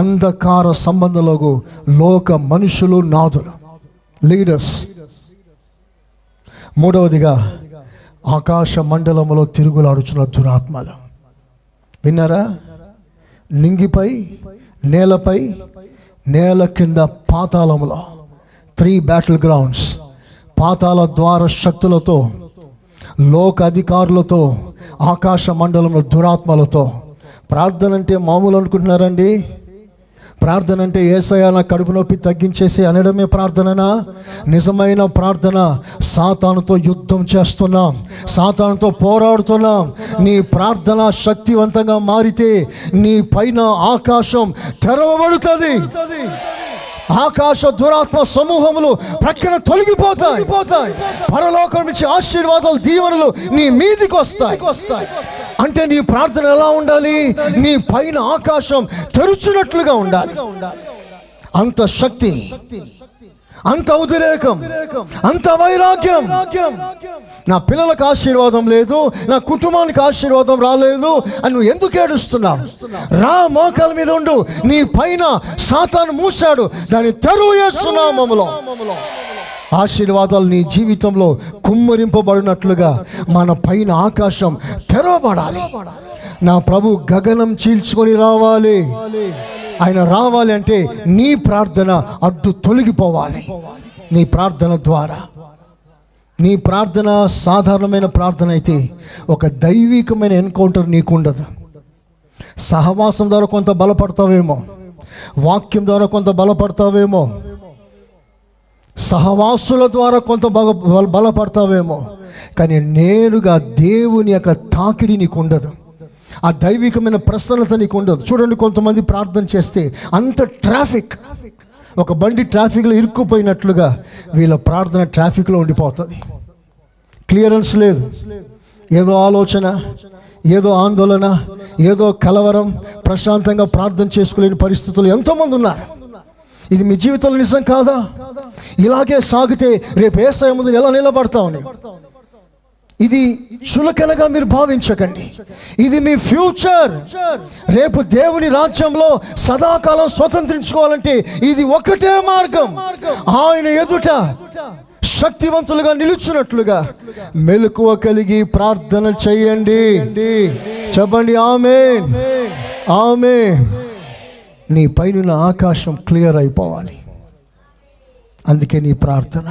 అంధకార సంబంధంలో లోక మనుషులు, నాదులు, లీడర్స్. 3వదిగా ఆకాశ మండలంలో తిరుగులాడుచున్న దురాత్మలు. విన్నారా? నింగిపై, నేలపై, నేల కింద, పాతాళంలో. 3 బ్యాటిల్ గ్రౌండ్స్. పాతాళ ద్వార శక్తులతో, లోక అధికారులతో, ఆకాశ మండలంలో దురాత్మలతో. ప్రార్థన అంటే మామూలు అనుకుంటున్నారండి? ప్రార్థన అంటే యేసయ్యా నా కడుపు నొప్పి తగ్గించేసి అనడమే ప్రార్థననా? నిజమైన ప్రార్థన సాతానుతో యుద్ధం చేస్తున్నాం, సాతానుతో పోరాడుతున్నాం. నీ ప్రార్థన శక్తివంతంగా మారితే నీ పైన ఆకాశం తెరవబడుతుంది, ఆకాశ దురాత్మ సమూహములు ప్రక్కన తొలగిపోతాయి, పరలోకం నుంచి ఆశీర్వాదాలు, దీవెనలు నీ మీదికి వస్తాయి. అంటే నీ ప్రార్థన ఎలా ఉండాలి? నీ పైన ఆకాశం తెరుచునట్లుగా ఉండాలి. అంత శక్తి, అంత ఉద్రేకం, అంత వైరాగ్యం. నా పిల్లలకు ఆశీర్వాదం లేదు, నా కుటుంబానికి ఆశీర్వాదం రాలేదు అని నువ్వు ఎందుకు ఏడుస్తున్నావు? రా, మోకాల మీద ఉండు. నీ పైన సాతాను మూశాడు, దాన్ని తెరువు చేస్తున్నామములో ఆశీర్వాదాలు నీ జీవితంలో కుమ్మరింపబడినట్లుగా మన పైన ఆకాశం తెరవబడాలి. నా ప్రభు గగనం చీల్చుకొని రావాలి. ఆయన రావాలి అంటే నీ ప్రార్థన అడ్డు తొలగిపోవాలి. నీ ప్రార్థన ద్వారా, నీ ప్రార్థన సాధారణమైన ప్రార్థన అయితే ఒక దైవికమైన ఎన్కౌంటర్ నీకు ఉండదు. సహవాసం ద్వారా కొంత బలపడతావేమో, వాక్యం ద్వారా కొంత బలపడతావేమో, సహవాసుల ద్వారా కొంత బలపడతావేమో, కానీ నేరుగా దేవుని యొక్క తాకిడి నీకు ఉండదు, ఆ దైవికమైన ప్రసన్నత నీకు ఉండదు. చూడండి, కొంతమంది ప్రార్థన చేస్తే అంత ట్రాఫిక్, ఒక బండి ట్రాఫిక్లో ఇరుక్కుపోయినట్లుగా వీళ్ళ ప్రార్థన ట్రాఫిక్లో ఉండిపోతుంది. క్లియరెన్స్ లేదు, ఏదో ఆలోచన, ఏదో ఆందోళన, ఏదో కలవరం, ప్రశాంతంగా ప్రార్థన చేసుకోలేని పరిస్థితులు ఎంతోమంది ఉన్నారు. ఇది మీ జీవితంలో నిజం కాదా? ఇలాగే సాగితే రేపు ఏసయ్య ముందు ఎలా నిలబడతామని ఇది చులకనగా మీరు భావించకండి. ఇది మీ ఫ్యూచర్. రేపు దేవుని రాజ్యంలో సదాకాలం స్వతంత్రించుకోవాలంటే ఇది ఒకటే మార్గం. ఆయన ఎదుట శక్తివంతులుగా నిలుచున్నట్లుగా మెలకువ కలిగి ప్రార్థన చేయండి. చెప్పండి ఆమేన్, ఆమేన్. నీ పైనున్న ఆకాశం క్లియర్ అయిపోవాలి. అందుకే నీ ప్రార్థన.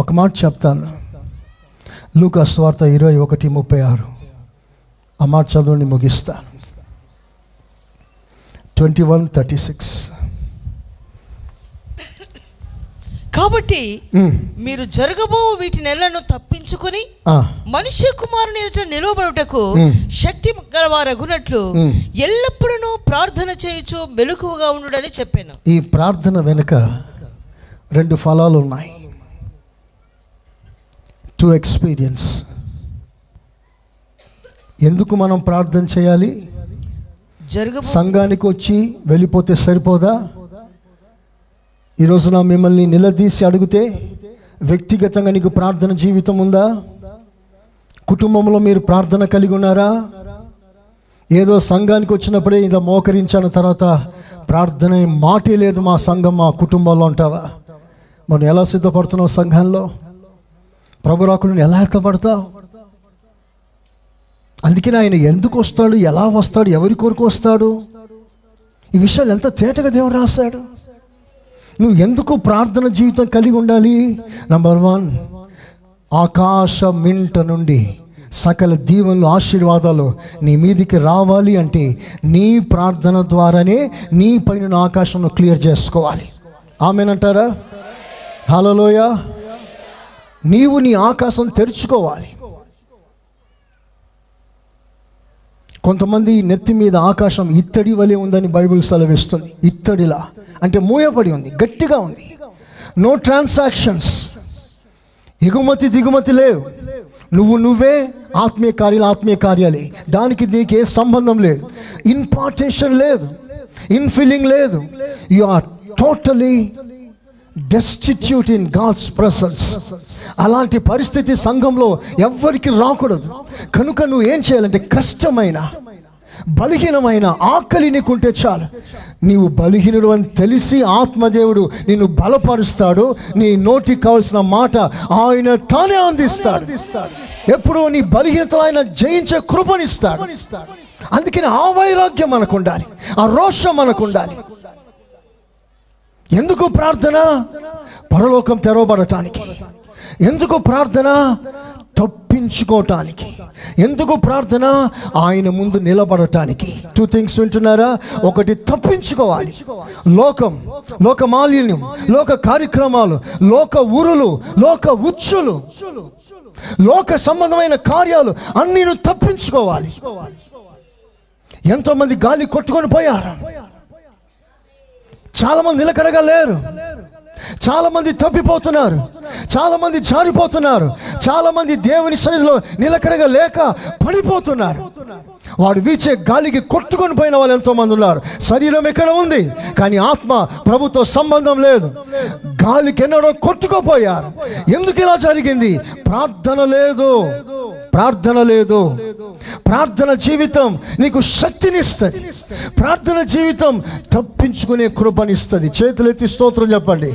ఒక మాట చెప్తాను, లూకా సువార్త 21:36. ఆ మాట చదువుని ముగిస్తాను. 21:36. కాబట్టి మీరు జరగబో వీటినెలను తప్పించుకుని మనుష్య కుమారుని ఎదుట నిలవబడుటకు శక్తి గలవారగునట్లు ఎల్లప్పుడూ ప్రార్థన చేయుచు మెలకువగా ఉండుడని చెప్పాను. ఈ ప్రార్థన వెనుక రెండు ఫలాలు ఉన్నాయి, టు ఎక్స్పీరియన్స్. ఎందుకు మనం ప్రార్థన చేయాలి? సంఘానికి వచ్చి వెళ్ళిపోతే సరిపోదా? ఈరోజు నా మిమ్మల్ని నిలదీసి అడిగితే వ్యక్తిగతంగా నీకు ప్రార్థన జీవితం ఉందా? కుటుంబంలో మీరు ప్రార్థన కలిగి ఉన్నారా? ఏదో సంఘానికి వచ్చినప్పుడే ఇంకా మోకరించిన తర్వాత ప్రార్థన మాటే లేదు మా సంఘం, మా కుటుంబంలో ఉంటావా? మనం ఎలా సిద్ధపడుతున్నావు? సంఘంలో ప్రభు రాకుని ఎలా సిద్ధపడతావు? అందుకని ఆయన ఎందుకు వస్తాడు, ఎలా వస్తాడు, ఎవరి కొరకు వస్తాడు, ఈ విషయాలు ఎంత తేటగా దేవుడు రాశాడు. నువ్వు ఎందుకు ప్రార్థన జీవితం కలిగి ఉండాలి? నంబర్ 1, ఆకాశమింట నుండి సకల దీవెనలు, ఆశీర్వాదాలు నీ మీదికి రావాలి అంటే నీ ప్రార్థన ద్వారానే నీ పైన ఆకాశంను క్లియర్ చేసుకోవాలి. ఆమేనంటారా? హల్లెలూయ. నీవు నీ ఆకాశం తెరుచుకోవాలి. కొంతమంది నెత్తి మీద ఆకాశం ఇత్తడి వలె ఉందని బైబిల్ సెలవిస్తుంది. ఇత్తడిలా అంటే మూయబడి ఉంది, గట్టిగా ఉంది. నో ట్రాన్సాక్షన్స్, ఎగుమతి దిగుమతి లేవు. నువ్వు నువ్వే, ఆత్మీయ కార్యాలు ఆత్మీయ కార్యాలే. దానికి నీకే సంబంధం లేదు. ఇంపార్టేషన్ లేదు, ఇన్ఫిలింగ్ లేదు. You are totally destitute in God's presence. అలాంటి పరిస్థితి సంఘంలో ఎవ్వరికి రాకూడదు. కనుక నువ్వు ఏం చేయాలంటే, కష్టమైన, బలహీనమైన, ఆకలి నీకుంటే చాలు. నీవు బలహీనుడు అని తెలిసి ఆత్మదేవుడు నిన్ను బలపరుస్తాడు. నీ నోటికి కావాల్సిన మాట ఆయన తానే అందిస్తాడు. ఎప్పుడు నీ బలహీనతలు ఆయన జయించే కృపనిస్తాడు. అందుకని ఆ వైరాగ్యం మనకు ఉండాలి, ఆ రోషం మనకు ఉండాలి. ఎందుకు ప్రార్థన? పరలోకం తెరవబడటానికి. ఎందుకు ప్రార్థన? తప్పించుకోవటానికి. ఎందుకు ప్రార్థన? ఆయన ముందు నిలబడటానికి. 2 things వింటున్నారా? ఒకటి, తప్పించుకోవాలి. లోకం, లోక మాలిన్యం, లోక కార్యక్రమాలు, లోక ఊరులు, లోక ఉచ్చులు, లోక సంబంధమైన కార్యాలు అన్నీ నువ్వు తప్పించుకోవాలి. ఎంతోమంది గాలి కొట్టుకొని పోయారు. చాలామంది నిలకడగా లేరు. చాలామంది తప్పిపోతున్నారు. చాలామంది జారిపోతున్నారు. చాలామంది దేవుని సన్నిధిలో నిలకడగా లేక పడిపోతున్నారు. వాడు వీచే గాలికి కొట్టుకొని పోయిన వాళ్ళు ఎంతోమంది ఉన్నారు. శరీరం ఎక్కడ ఉంది కానీ ఆత్మ ప్రభుతో సంబంధం లేదు. గాలికి ఎన్నడో కొట్టుకోపోయారు. ఎందుకు ఇలా జరిగింది? ప్రార్థన లేదు, ప్రార్థన లేదు. ప్రార్థన జీవితం నీకు శక్తినిస్తుంది. ప్రార్థన జీవితం తప్పించుకునే కృపనిస్తుంది. చేతులెత్తి స్తోత్రం చెప్పండి.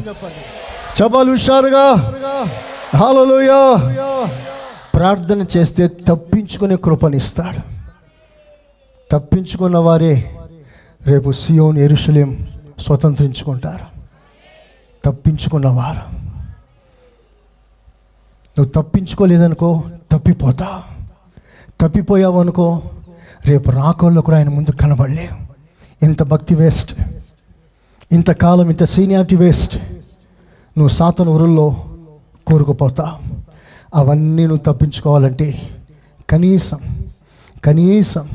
చబాలు హుషారుగా. హల్లెలూయా. ప్రార్థన చేస్తే తప్పించుకునే కృపనిస్తాడు. తప్పించుకున్న వారే రేపు సియోను, యెరూషలేం స్వతంత్రించుకుంటారు. తప్పించుకున్నవారు. నువ్వు తప్పించుకోలేదనుకో తప్పిపోతా. తప్పిపోయావు అనుకో రేపు రాకల్లో కూడా ఆయన ముందు కనబడలేవు. ఇంత భక్తి వేస్ట్, ఇంతకాలం ఇంత సీనియారిటీ వేస్ట్. నువ్వు సాతన ఊరుల్లో కోరుకుపోతా. అవన్నీ నువ్వు తప్పించుకోవాలంటే కనీసం కనీసం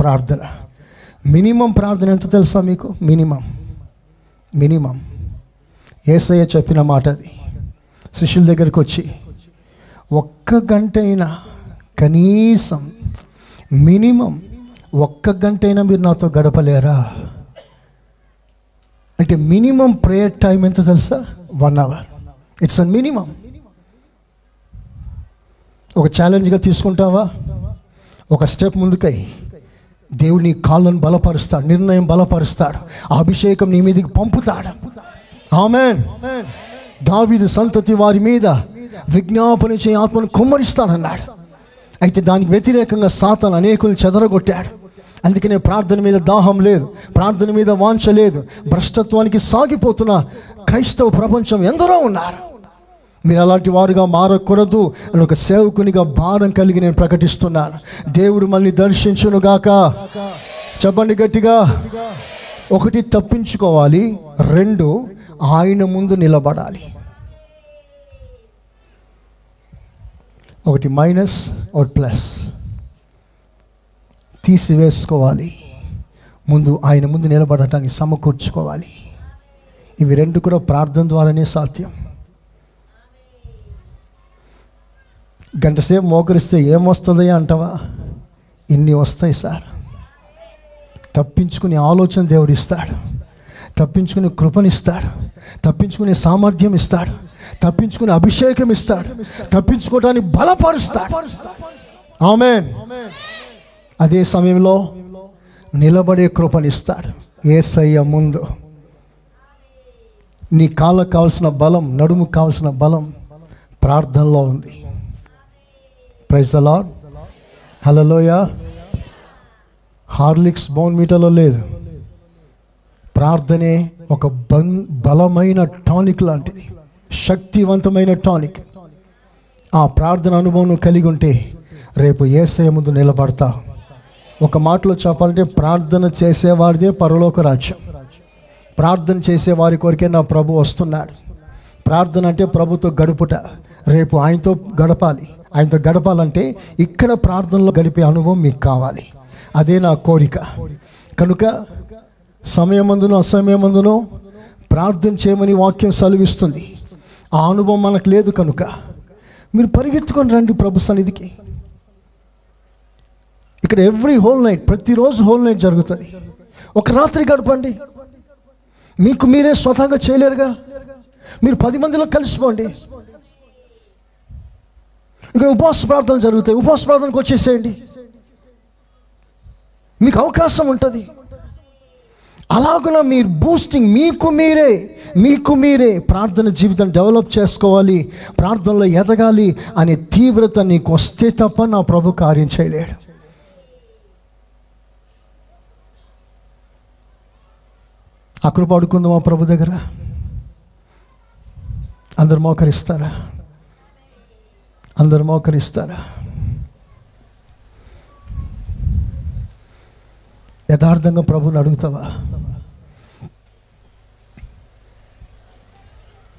ప్రార్థన. మినిమం ప్రార్థన ఎంత తెలుసా మీకు? మినిమం యేసయ్య చెప్పిన మాట అది. శిష్యుల దగ్గరికి వచ్చి ఒక్క గంట అయినా కనీసం మినిమం ఒక్క గంట అయినా మీరు నాతో గడపలేరా అంటే మినిమం ప్రేయర్ టైం ఎంత తెలుసా? 1 hour. It's a minimum. ఒక ఛాలెంజ్గా తీసుకుంటావా? ఒక స్టెప్ ముందుకై దేవుడు నీ కాళ్ళను బలపరుస్తాడు, నిర్ణయం బలపరుస్తాడు, అభిషేకం నీ మీదకి పంపుతాడు. ఆమెన్. దావీదు సంతతి వారి మీద విజ్ఞాపన చే ఆత్మను కుమ్మరిస్తానన్నాడు. అయితే దానికి వ్యతిరేకంగా సాతాను అనేకులను చెదరగొట్టాడు. అందుకనే ప్రార్థన మీద దాహం లేదు, ప్రార్థన మీద వాంఛ లేదు. భ్రష్టత్వానికి సాగిపోతున్న క్రైస్తవ ప్రపంచం ఎందరో ఉన్నారు. మీరు అలాంటి వారుగా మారకూడదు అని ఒక సేవకునిగా భారం కలిగి నేను ప్రకటిస్తున్నాను. దేవుడు మళ్ళీ దర్శించునుగాక. చెప్పండి గట్టిగా. 1 తప్పించుకోవాలి, 2 ఆయన ముందు నిలబడాలి. 1 మైనస్ ఆర్ ప్లస్ తీసివేసుకోవాలి, ముందు ఆయన ముందు నిలబడటానికి సమకూర్చుకోవాలి. ఇవి 2 కూడా ప్రార్థన ద్వారానే సాధ్యం. గంటసేపు మోకరిస్తే ఏమొస్తుంది అంటావా? ఇన్ని వస్తాయి సార్. తప్పించుకునే ఆలోచన దేవుడు ఇస్తాడు, తప్పించుకునే కృపనిస్తాడు, తప్పించుకునే సామర్థ్యం ఇస్తాడు, తప్పించుకునే అభిషేకం ఇస్తాడు, తప్పించుకోవడానికి బలపరుస్తాడు. ఆమెన్. అదే సమయంలో నిలబడే కృపనిస్తాడు. యేసయ్య ముందు నీ కాళ్ళకు కావాల్సిన బలం, నడుముకు కావాల్సిన బలం ప్రార్థనలో ఉంది. Praise the lord. హల్లెలూయ. హార్లిక్స్ బోర్న్‌విటాలో లేదు. ప్రార్థనే ఒక బలమైన టానిక్ లాంటిది, శక్తివంతమైన టానిక్. ఆ ప్రార్థన అనుభవం కలిగి ఉంటే రేపు యేసయ్య ముందు నిలబడతావు. ఒక మాటలో చెప్పాలంటే ప్రార్థన చేసేవారిదే పరలోక రాజ్యం. ప్రార్థన చేసేవారి కొరకే నా ప్రభు వస్తున్నాడు. ప్రార్థన అంటే ప్రభుతో గడుపుట. రేపు ఆయనతో గడపాలి. ఆయనతో గడపాలంటే ఇక్కడ ప్రార్థనలో గడిపే అనుభవం మీకు కావాలి. అదే నా కోరిక. కనుక సమయమందును అసమయమందును ప్రార్థన చేయమని వాక్యం సెలవిస్తుంది. ఆ అనుభవం మనకు లేదు. కనుక మీరు పరిగెత్తుకొని రండి ప్రభు సన్నిధికి. ఇక్కడ ఎవ్రీ హోల్ నైట్, ప్రతిరోజు హోల్ నైట్ జరుగుతుంది. ఒక రాత్రి గడపండి. మీకు మీరే స్వతహాగా చేయలేరుగా. మీరు 10 మందిలో కలిసిపోండి. ఇక్కడ ఉపవాస ప్రార్థన జరుగుతాయి. ఉపవాస ప్రార్థనకు వచ్చేసేయండి. మీకు అవకాశం ఉంటుంది. అలాగున మీరు బూస్టింగ్, మీకు మీరే ప్రార్థన జీవితం డెవలప్ చేసుకోవాలి. ప్రార్థనలో ఎదగాలి అనే తీవ్రత నీకు వస్తే తప్ప నా ప్రభు కార్యం చేయలేడు. ఆ కృప అడుక్కుందాం మా ప్రభు దగ్గర. అందరు మోకరిస్తారా? అందరు మోకరిస్తారా? యథార్థంగా ప్రభుని అడుగుతావా?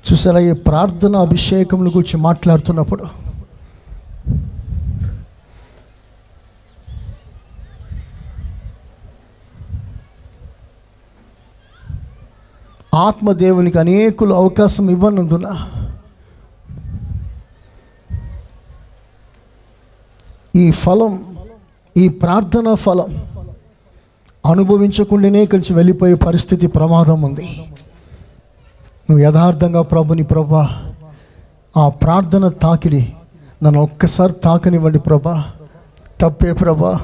చూసారా, ఈ ప్రార్థన అభిషేకముల గురించి మాట్లాడుతున్నప్పుడు ఆత్మదేవునికి అనేకులు అవకాశం ఇవ్వనందున ఈ ఫలం, ఈ ప్రార్థన ఫలం అనుభవించకుండానే కలిసి వెళ్ళిపోయే పరిస్థితి, ప్రమాదం ఉంది. నువ్వు యథార్థంగా ప్రభుని, ప్రభా ఆ ప్రార్థన తాకిడి నన్ను ఒక్కసారి తాకనివ్వండి ప్రభా, తప్పే ప్రభా,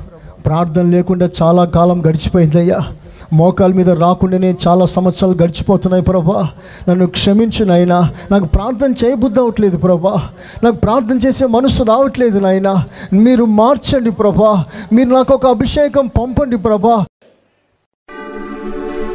ప్రార్థన లేకుండా చాలా కాలం గడిచిపోయిందయ్యా, మోకాల మీద రాకుండానే చాలా సంవత్సరాలు గడిచిపోతున్నాయి ప్రభా, నన్ను క్షమించు నాయనా, నాకు ప్రార్థన చేయబుద్ధి అవ్వట్లేదు ప్రభా, నాకు ప్రార్థన చేసే మనసు రావట్లేదు నాయనా, మీరు మార్చండి ప్రభా, మీరు నాకు ఒక అభిషేకం పంపండి ప్రభా.